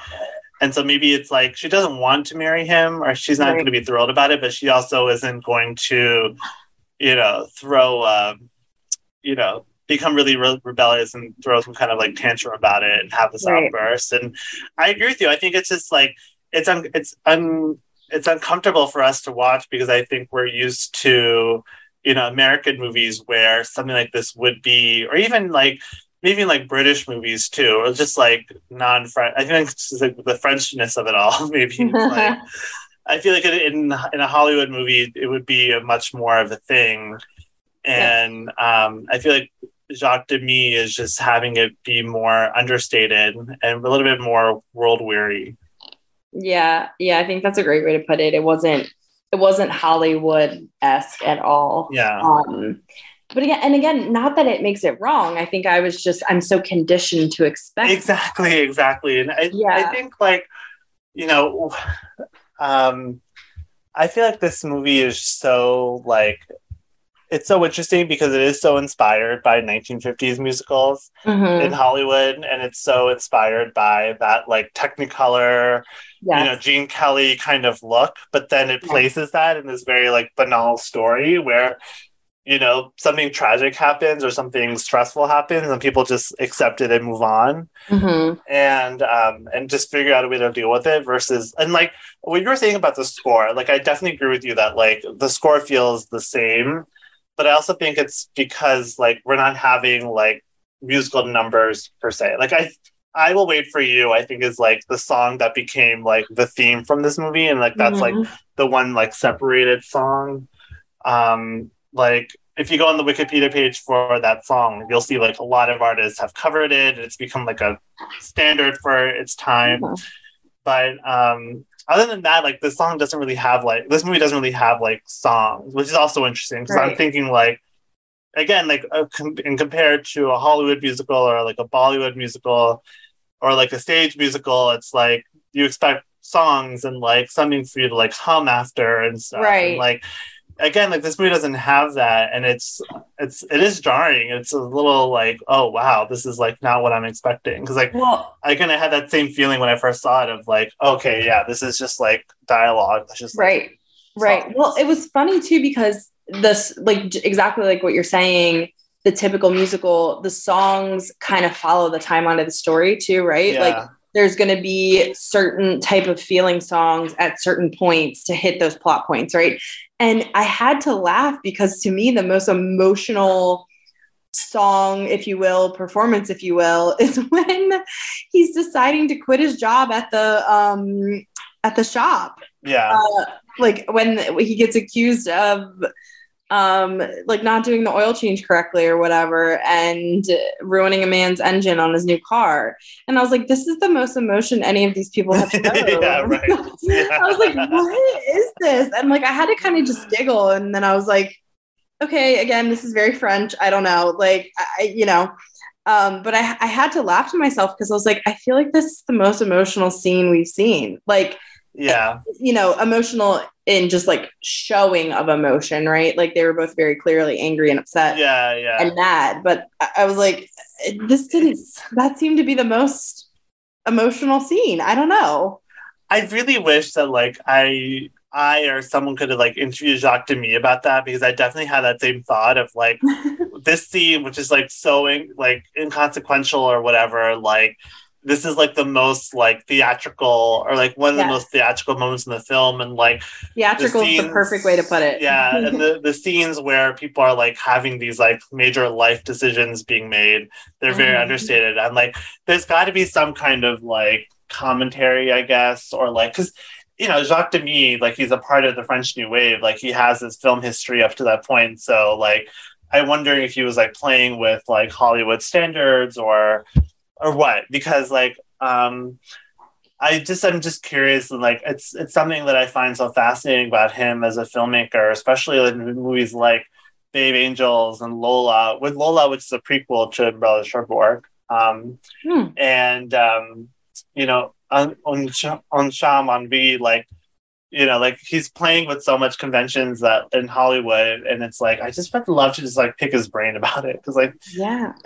And so maybe it's like she doesn't want to marry him, or she's not going to be thrilled about it, but she also isn't going to, you know, become really rebellious and throw some kind of like tantrum about it and have this outburst. And I agree with you. I think it's just like, it's uncomfortable for us to watch, because I think we're used to, you know, American movies where something like this would be, or even like, maybe like British movies too, or just like non-French. I think it's just like the Frenchness of it all. Maybe it's like, I feel like in a Hollywood movie, it would be a much more of a thing. And I feel like Jacques Demy is just having it be more understated and a little bit more world-weary. Yeah. Yeah. I think that's a great way to put it. It wasn't Hollywood-esque at all. Yeah. But again, not that it makes it wrong. I think I'm so conditioned to expect. Exactly. And I think like, you know, I feel like this movie is so like, it's so interesting because it is so inspired by 1950s musicals in Hollywood. And it's so inspired by that like Technicolor, you know, Gene Kelly kind of look, but then it places that in this very like banal story where, you know, something tragic happens or something stressful happens and people just accept it and move on and just figure out a way to deal with it versus, and like what you were saying about the score, like I definitely agree with you that like the score feels the same. But I also think it's because like we're not having like musical numbers per se. Like I Will Wait for You, I think is like the song that became like the theme from this movie, and like that's like the one like separated song. Like if you go on the Wikipedia page for that song, you'll see like a lot of artists have covered it. It's become like a standard for its time. But other than that, like this movie doesn't really have like songs, which is also interesting because I'm thinking like, again, like compared to a Hollywood musical or like a Bollywood musical or like a stage musical, it's like you expect songs and like something for you to like hum after and stuff. Right. And, like again, like this movie doesn't have that, and it is jarring. It's a little like, oh wow, this is like not what I'm expecting, because like I kind of had that same feeling when I first saw it of like, okay, yeah, this is just like dialogue. It's just right. Well, it was funny too because this like exactly like what you're saying. The typical musical, the songs kind of follow the timeline of the story too, right? Yeah. Like there's going to be certain type of feeling songs at certain points to hit those plot points, right? And I had to laugh because to me, the most emotional song, if you will, performance, if you will, is when he's deciding to quit his job at the shop. Yeah. Like when he gets accused of like not doing the oil change correctly or whatever and ruining a man's engine on his new car. And I was like, this is the most emotion any of these people have shown. I was like, what is this? And like, I had to kind of just giggle. And then I was like, okay, again, this is very French. I don't know. Like, but I had to laugh to myself because I was like, I feel like this is the most emotional scene we've seen. Like, yeah, you know, emotional in just like showing of emotion, right? Like they were both very clearly angry and upset and mad, but I was like, that seemed to be the most emotional scene. I don't know. I really wish that like I I or someone could have like interviewed Jacques Demy about that, because I definitely had that same thought of like this scene, which is like so inconsequential or whatever, like this is like the most like theatrical or like one of the most theatrical moments in the film, and like theatrical is the perfect way to put it. Yeah. And the scenes where people are like having these like major life decisions being made, they're very understated. And like there's got to be some kind of like commentary, I guess, or like, because you know, Jacques Demy, like he's a part of the French New Wave, like he has his film history up to that point. So like, I'm wondering if he was like playing with like Hollywood standards or what, because like, I'm just curious. And like, it's something that I find so fascinating about him as a filmmaker, especially in movies like Bay of Angels and Lola, which is a prequel to Umbrellas of Cherbourg. And, you know, on Chambre en Ville, like, you know, like he's playing with so much conventions that in Hollywood, and it's like I just would love to just like pick his brain about it, because like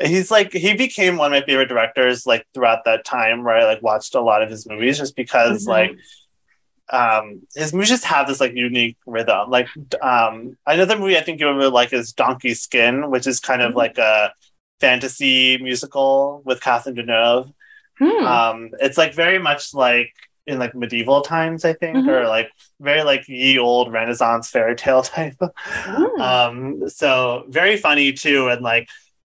he's like he became one of my favorite directors like throughout that time, where I like watched a lot of his movies just because like his movies just have this like unique rhythm. Like another movie I think you would really like is Donkey Skin, which is kind of like a fantasy musical with Catherine Deneuve. It's like very much like in like medieval times, I think, or like very like ye old Renaissance fairy tale type. So very funny too. And like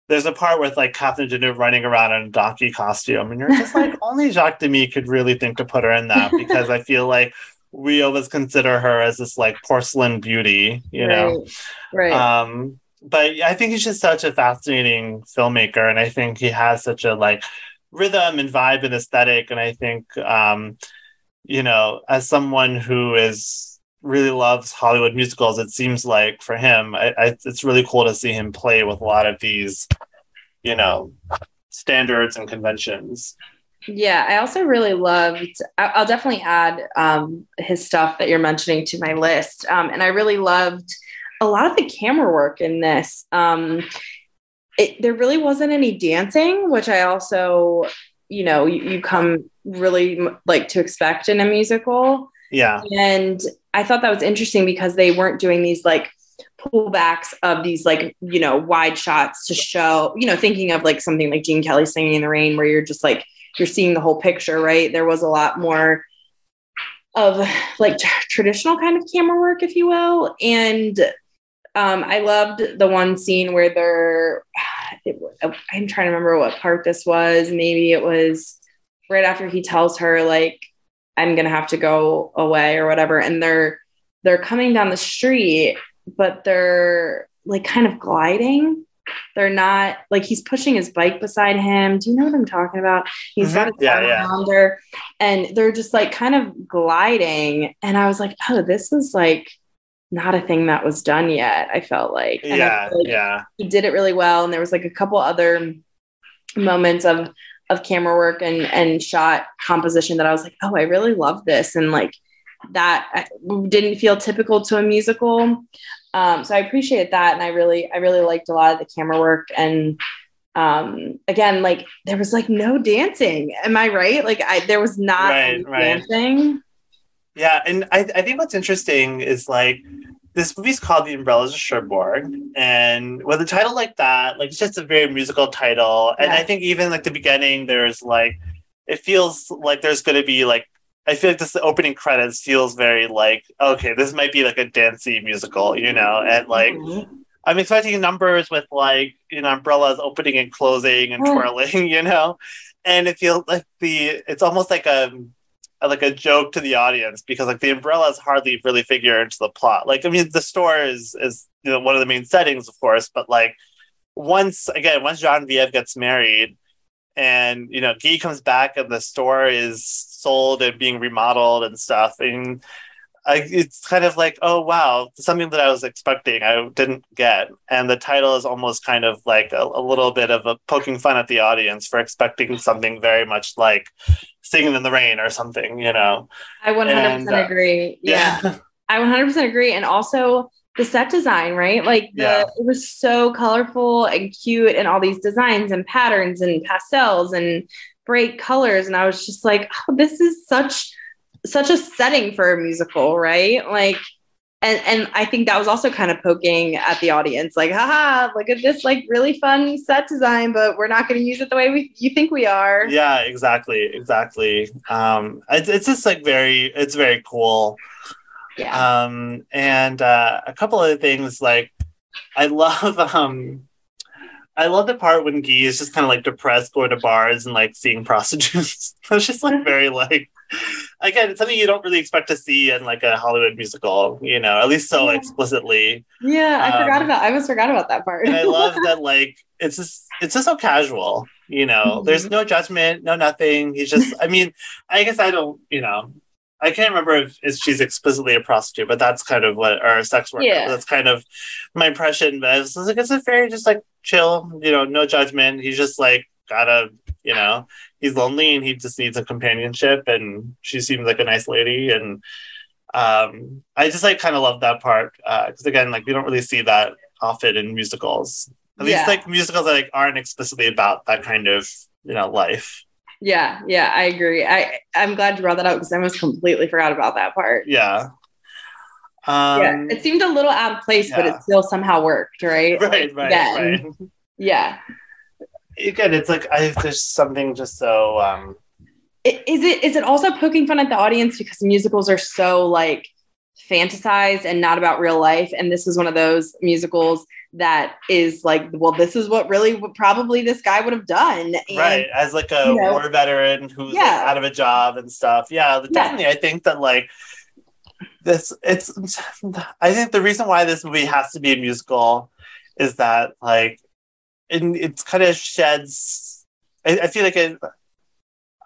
there's a part with like Catherine Deneuve running around in a donkey costume, and you're just like, only Jacques Demy could really think to put her in that, because I feel like we always consider her as this like porcelain beauty, you know? Right. But I think he's just such a fascinating filmmaker, and I think he has such a like rhythm and vibe and aesthetic. And I think, you know, as someone who is really loves Hollywood musicals, it seems like for him, it's really cool to see him play with a lot of these, you know, standards and conventions. Yeah. I also really loved, I'll definitely add his stuff that you're mentioning to my list. And I really loved a lot of the camera work in this. There really wasn't any dancing, which I also, you know, you come really like to expect in a musical. Yeah. And I thought that was interesting, because they weren't doing these like pullbacks of these like, you know, wide shots to show, you know, thinking of like something like Gene Kelly Singing in the Rain, where you're just like, you're seeing the whole picture, right? There was a lot more of like traditional kind of camera work, if you will. And I loved the one scene where I'm trying to remember what part this was. Maybe it was right after he tells her, like, I'm going to have to go away or whatever. And they're coming down the street, but they're like kind of gliding. They're not like, he's pushing his bike beside him. Do you know what I'm talking about? He's got his arm around her, and they're just like kind of gliding. And I was like, oh, this is like not a thing that was done yet, I felt like. And I feel like he did it really well. And there was like a couple other moments of camera work and shot composition that I was like, oh, I really love this. And like that didn't feel typical to a musical. So I appreciate that. And I really liked a lot of the camera work. And again, like there was like no dancing. Am I right? Like there was not dancing. Yeah, and I think what's interesting is, like, this movie's called The Umbrellas of Cherbourg, and with a title like that, like, it's just a very musical title, and I think even, like, the beginning, there's, like, it feels like there's going to be, like, I feel like this opening credits feels very, like, okay, this might be, like, a dancey musical, you know, and, like, I'm expecting numbers with, like, you know, umbrellas opening and closing and twirling, you know, and it feels like it's almost like a joke to the audience, because like the umbrellas hardly really figure into the plot. Like, I mean, the store is you know, one of the main settings, of course, but like once Geneviève gets married and, you know, Guy comes back and the store is sold and being remodeled and stuff. And it's kind of like, oh, wow, something that I was expecting, I didn't get. And the title is almost kind of like a little bit of a poking fun at the audience for expecting something very much like Singing in the Rain or something, you know? I 100% agree. Yeah. I 100% agree. And also the set design, right? Like it was so colorful and cute, and all these designs and patterns and pastels and bright colors. And I was just like, oh, this is such such a setting for a musical, right? Like, and I think that was also kind of poking at the audience, like, haha, look at this, like, really fun set design, but we're not going to use it the way you think we are. Yeah, exactly. It's just like it's very cool. Yeah. And a couple other things, like, I love the part when Guy is just kind of like depressed, going to bars and like seeing prostitutes. It's just like very like, again, it's something you don't really expect to see in like a Hollywood musical, you know, at least so explicitly. Yeah, I almost forgot about that part. And I love that, like, it's just so casual, you know, mm-hmm. There's no judgment, no nothing. He's just, I mean, I guess I don't, you know, I can't remember if she's explicitly a prostitute, but that's kind of what, or a sex worker. Yeah. That's kind of my impression. But it's like, it's a very just like chill, you know, no judgment. He's just like gotta, you know, he's lonely and he just needs a companionship. And she seems like a nice lady. And I just like kind of love that part because again, like we don't really see that often in musicals. At least like musicals that like aren't explicitly about that kind of, you know, life. Yeah, I agree. I'm glad you brought that up because I almost completely forgot about that part. Yeah. It seemed a little out of place, but it still somehow worked, right? Right. Yeah. Again, it's like there's something just so... Is it also poking fun at the audience because musicals are so like fantasized and not about real life, and this is one of those musicals that is like, well, this is what really probably this guy would have done. And, right. As like a war veteran who's like out of a job and stuff. Yeah, definitely. Yeah. I think that like I think the reason why this movie has to be a musical is that like it's kind of sheds, I feel like it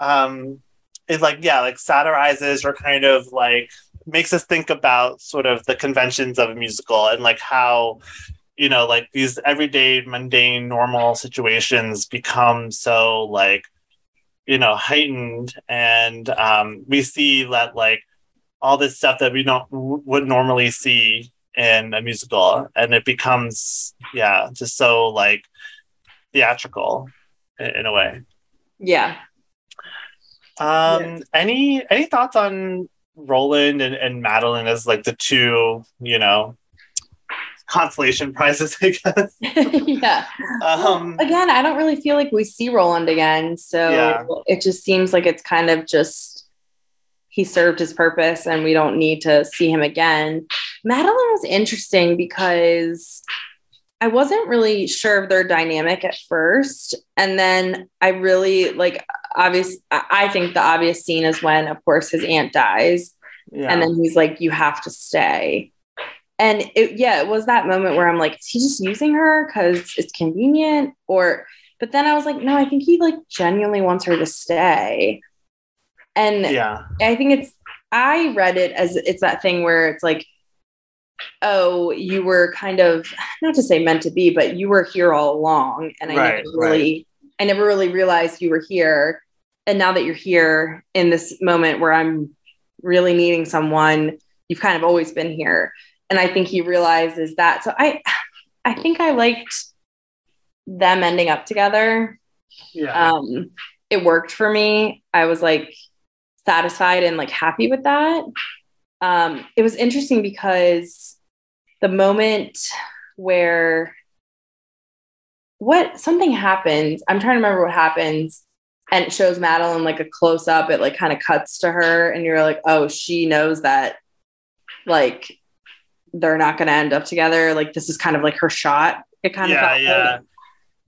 like, yeah, like satirizes or kind of like makes us think about sort of the conventions of a musical and like how, you know, like these everyday, mundane, normal situations become so like, you know, heightened. And we see that like all this stuff that we would normally see in a musical, and it becomes, just so like theatrical in a way. Yeah. Any thoughts on Roland and Madeline as like the two, you know, consolation prizes, I guess. Yeah. Again, I don't really feel like we see Roland again, so it just seems like it's kind of just he served his purpose, and we don't need to see him again. Madeline was interesting because I wasn't really sure of their dynamic at first, and then I really like. I think the obvious scene is when, of course, his aunt dies, and then he's like, "You have to stay." And it was that moment where I'm like, is he just using her because it's convenient? But then I was like, no, I think he like genuinely wants her to stay. And I think I read it as it's that thing where it's like, oh, you were kind of, not to say meant to be, but you were here all along. And I never really realized you were here. And now that you're here in this moment where I'm really needing someone, you've kind of always been here. And I think he realizes that. So I think I liked them ending up together. Yeah. It worked for me. I was like satisfied and like happy with that. It was interesting because the moment where something happens, I'm trying to remember what happens, and it shows Madeline like a close up. It like kind of cuts to her, and you're like, oh, she knows that like they're not going to end up together. Like, this is kind of like her shot. It kind of felt like...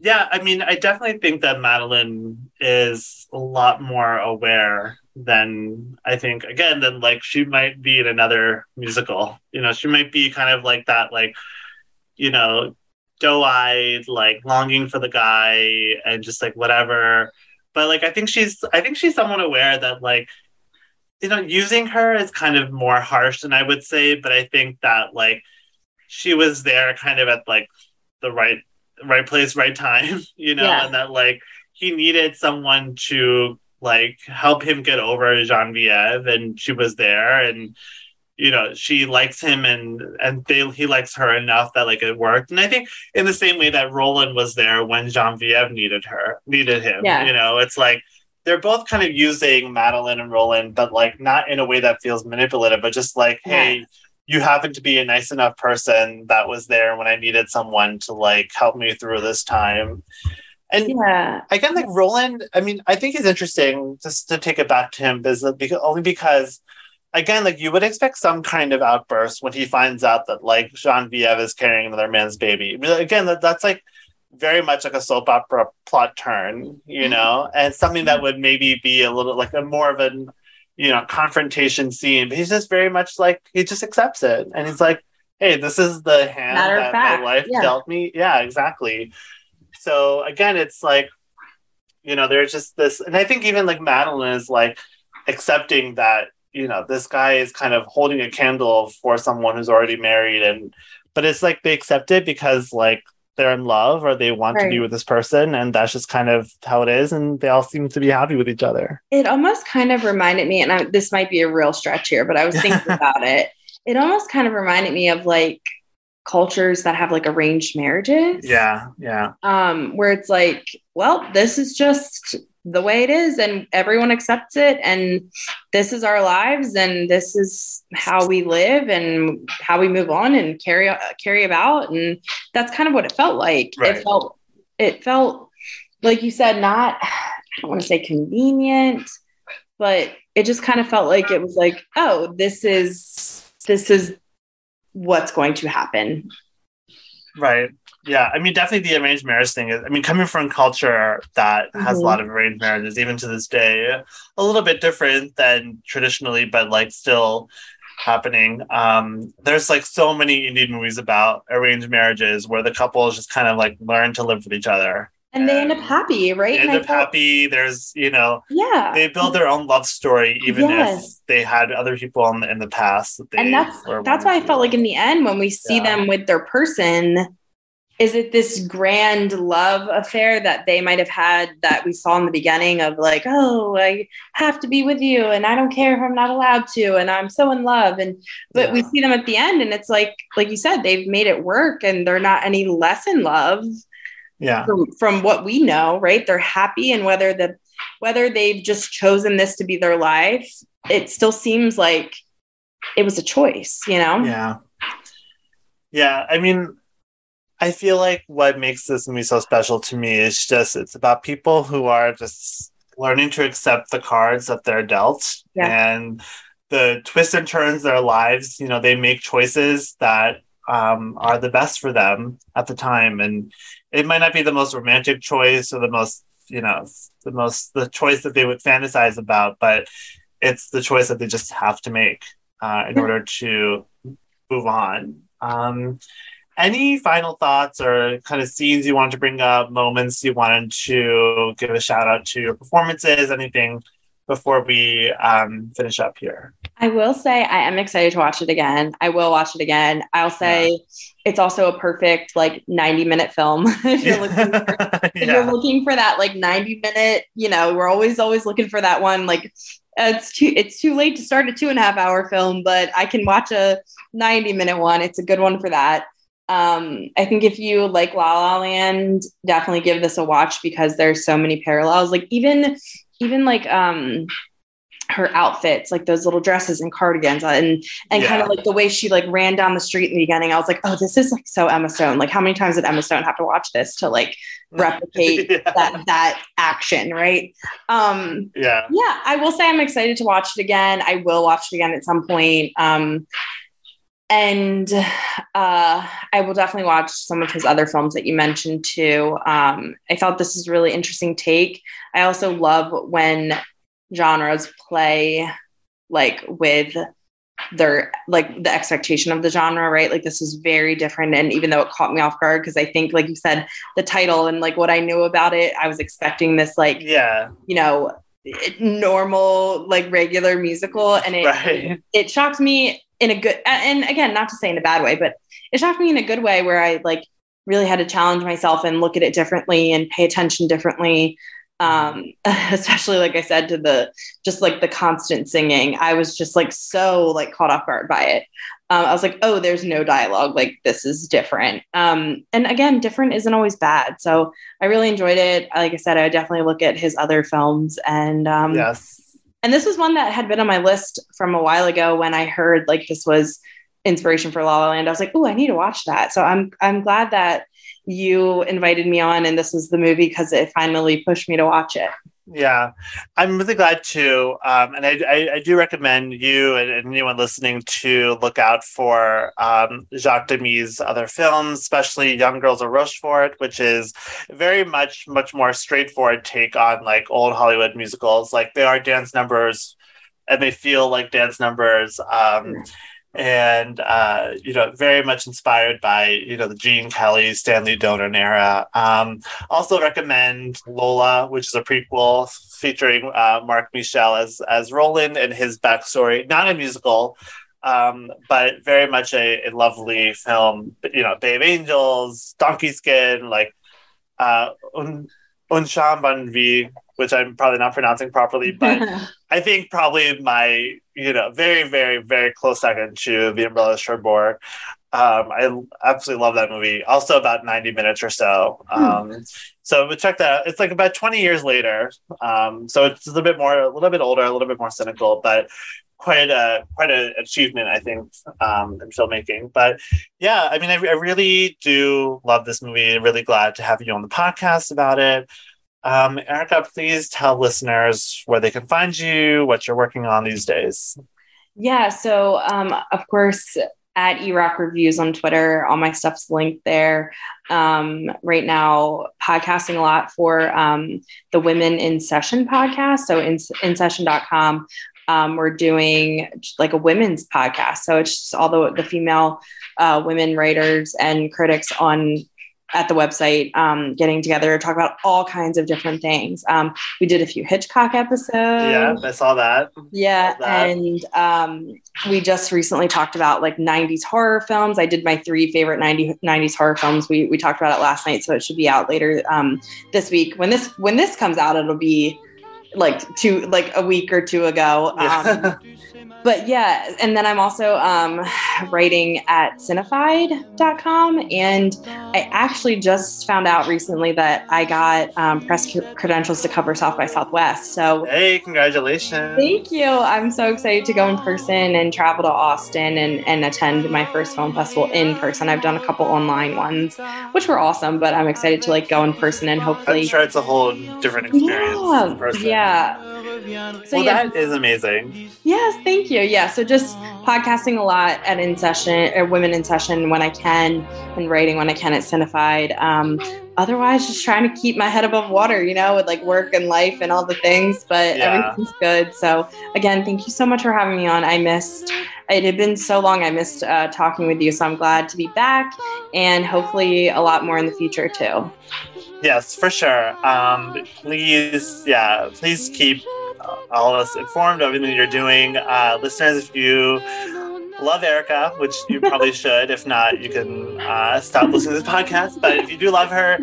Yeah, I mean, I definitely think that Madeline is a lot more aware than I think, again, than like she might be in another musical. You know, she might be kind of like that, like, you know, doe-eyed, like longing for the guy and just like whatever. But like, I think she's somewhat aware that like, you know, using her is kind of more harsh than I would say, but I think that like she was there kind of at like the right place, right time, you know, and that like he needed someone to like help him get over Geneviève, and she was there, and you know, she likes him and he likes her enough that like it worked. And I think in the same way that Roland was there when Geneviève needed him, you know, it's like they're both kind of using Madeline and Roland, but like not in a way that feels manipulative, but just like, hey, you happen to be a nice enough person that was there when I needed someone to like help me through this time. And again, like Roland, I mean, I think he's interesting just to take it back to him because only because again, like you would expect some kind of outburst when he finds out that like Geneviève is carrying another man's baby. Again, that's like very much like a soap opera plot turn, you know, and something that would maybe be a little like a more of an, you know, confrontation scene. But he's just very much like, he just accepts it. And he's like, hey, this is the hand that my life dealt me. Yeah, exactly. So again, it's like, you know, there's just this, and I think even like Madeline is like accepting that, you know, this guy is kind of holding a candle for someone who's already married. And, but it's like, they accept it because like, they're in love or they want to be with this person, and that's just kind of how it is, and they all seem to be happy with each other. It almost kind of reminded me, and this might be a real stretch here, but I was thinking about it. It almost kind of reminded me of like cultures that have like arranged marriages. Yeah, yeah. Where it's like, well, this is just the way it is and everyone accepts it, and this is our lives and this is how we live and how we move on and carry about. And that's kind of what it felt like. Right. It felt like you said, not, I don't want to say convenient, but it just kind of felt like it was like, oh, this is what's going to happen. Right. Yeah, I mean, definitely the arranged marriage thing is, I mean, coming from culture that has a lot of arranged marriages, even to this day, a little bit different than traditionally, but like still happening. There's like so many Indian movies about arranged marriages where the couples just kind of like learn to live with each other. And they end up happy, right? They end up happy. There's, you know, they build their own love story, even if they had other people in the past. That's why I felt like in the end, when we see them with their person, is it this grand love affair that they might have had that we saw in the beginning of like, oh, I have to be with you and I don't care if I'm not allowed to and I'm so in love. But we see them at the end and it's like you said, they've made it work and they're not any less in love from what we know, right? They're happy, and whether they've just chosen this to be their life, it still seems like it was a choice, you know? Yeah. Yeah. I mean, I feel like what makes this movie so special to me is just, it's about people who are just learning to accept the cards that they're dealt and the twists and turns of their lives. You know, they make choices that are the best for them at the time. And it might not be the most romantic choice or the choice that they would fantasize about, but it's the choice that they just have to make in order to move on. Any final thoughts or kind of scenes you wanted to bring up, moments you wanted to give a shout out to, your performances, anything before we finish up here? I will say I am excited to watch it again. I will watch it again. I'll say it's also a perfect like 90-minute film. If you're looking for that like 90-minute, you know, we're always looking for that one. Like it's too late to start a 2.5-hour film, but I can watch a 90-minute one. It's a good one for that. I think if you like La La Land, definitely give this a watch because there's so many parallels. Like even like her outfits, like those little dresses and cardigans, and kind of like the way she like ran down the street in the beginning. I was like, oh, this is like so Emma Stone. Like, how many times did Emma Stone have to watch this to like replicate that action, right? I will say I'm excited to watch it again. I will watch it again at some point. And I will definitely watch some of his other films that you mentioned too. I thought this is a really interesting take. I also love when genres play like with their, like the expectation of the genre, right? Like this is very different. And even though it caught me off guard, because I think like you said, the title and like what I knew about it, I was expecting this like, you know, normal, like regular musical. And it shocked me. In a good, and again, not to say in a bad way, but it shocked me in a good way where I like really had to challenge myself and look at it differently and pay attention differently. Especially, like I said, to the, just like the constant singing, I was just like, so like caught off guard by it. I was like, oh, there's no dialogue. Like, this is different. And again, different isn't always bad. So I really enjoyed it. Like I said, I would definitely look at his other films. And and this was one that had been on my list from a while ago when I heard like this was inspiration for La La Land. I was like, oh, I need to watch that. So I'm glad that you invited me on and this was the movie, because it finally pushed me to watch it. Yeah, I'm really glad too. And I do recommend you and anyone listening to look out for Jacques Demy's other films, especially Young Girls of Rochefort, which is very much more straightforward take on like old Hollywood musicals. Like, they are dance numbers and they feel like dance numbers. And, you know, very much inspired by, you know, the Gene Kelly, Stanley Donen era. Also recommend Lola, which is a prequel featuring Marc Michel as Roland and his backstory. Not a musical, but very much a lovely film. You know, Bay of Angels, Donkey Skin, like Une Chambre en Ville, which I'm probably not pronouncing properly, but I think probably my, you know, very, very, very close second to The Umbrellas of Cherbourg. I absolutely love that movie. Also about 90 minutes or so. So we'll check that out. It's like about 20 years later. So it's a bit more, a little bit older, a little bit more cynical, but quite an achievement, I think, in filmmaking. But yeah, I mean, I really do love this movie. I'm really glad to have you on the podcast about it. Erica, please tell listeners where they can find you, what you're working on these days. Yeah, so of course, at eRockReviews on Twitter, all my stuff's linked there. Right now, podcasting a lot for the Women in Session podcast, so insession.com. We're doing like a women's podcast, so it's just all the female women writers and critics at the website, getting together to talk about all kinds of different things. We did a few Hitchcock episodes. Yeah, I saw that. Yeah, and we just recently talked about like 90s horror films. I did my 3 favorite 90s horror films. We talked about it last night, so it should be out later this week. When this comes out, it'll be like a week or two ago. Yeah. But yeah, and then I'm also writing at Cinefied.com. And I actually just found out recently that I got press credentials to cover South by Southwest. So hey, congratulations. Thank you. I'm so excited to go in person and travel to Austin and attend my first film festival in person. I've done a couple online ones, which were awesome, but I'm excited to like go in person and hopefully. I'm sure it's a whole different experience in person. Yeah. So, well, yeah. That is amazing. Yes, thank you. Yeah, so just podcasting a lot at In Session or Women in Session when I can, and writing when I can at Cinefied. Otherwise, just trying to keep my head above water, you know, with like work and life and all the things, but Everything's good. So again, thank you so much for having me on. It had been so long, I missed talking with you. So I'm glad to be back, and hopefully a lot more in the future too. Yes, for sure. Please keep all of us informed of everything you're doing. Listeners, if you love Erica, which you probably should, if not, you can stop listening to this podcast. But if you do love her,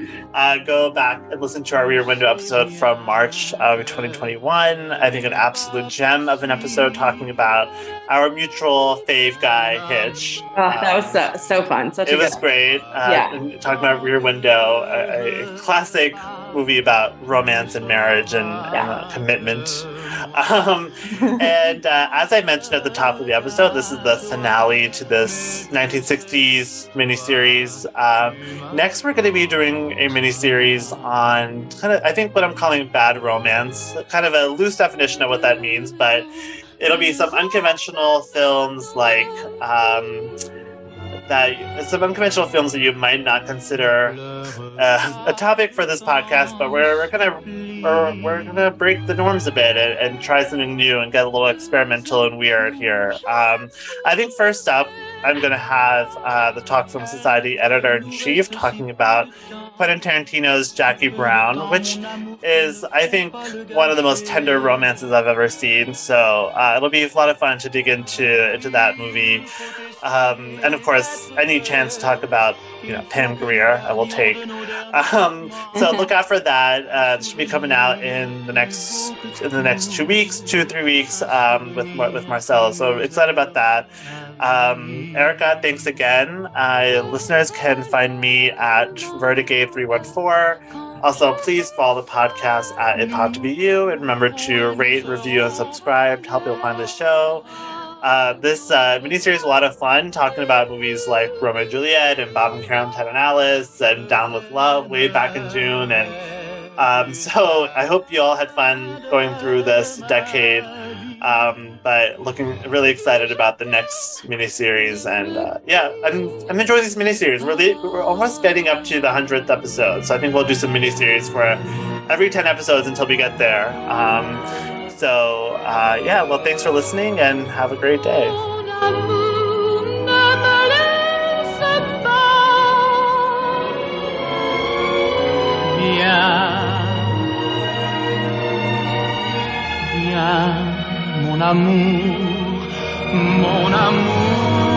go back and listen to our Rear Window episode from March of 2021. I think an absolute gem of an episode talking about our mutual fave guy, Hitch. That was so fun. Such it a was good. Great. And talking about Rear Window, a classic movie about romance and marriage and commitment. And as I mentioned at the top of the episode, this is the finale to this 1960s miniseries. Next, we're going to be doing a miniseries on kind of, I think, what I'm calling bad romance, kind of a loose definition of what that means, but it'll be some unconventional films like some unconventional films that you might not consider a topic for this podcast, but we're gonna break the norms a bit and try something new and get a little experimental and weird here. I think first up, I'm going to have the Talk Film Society editor-in-chief talking about Quentin Tarantino's Jackie Brown, which is, I think, one of the most tender romances I've ever seen. So it'll be a lot of fun to dig into that movie. And of course, any chance to talk about, you know, Pam Grier, I will take. So look out for that. It should be coming out in the next 2 weeks, 2-3 weeks with Marcel. So excited about that. Erica, thanks again. Listeners can find me at Vertigate314. Also, please follow the podcast at A Pod To Be You, and remember to rate, review, and subscribe to help you find the show. This miniseries is a lot of fun, talking about movies like Romeo and Juliet and Bob and Karen, Ted and Alice, and Down with Love way back in June. And so I hope you all had fun going through this decade, but looking really excited about the next miniseries. And I'm enjoying these miniseries. We're almost getting up to the 100th episode, so I think we'll do some miniseries for every 10 episodes until we get there. So, well, thanks for listening and have a great day. Viens, mon amour, mon amour.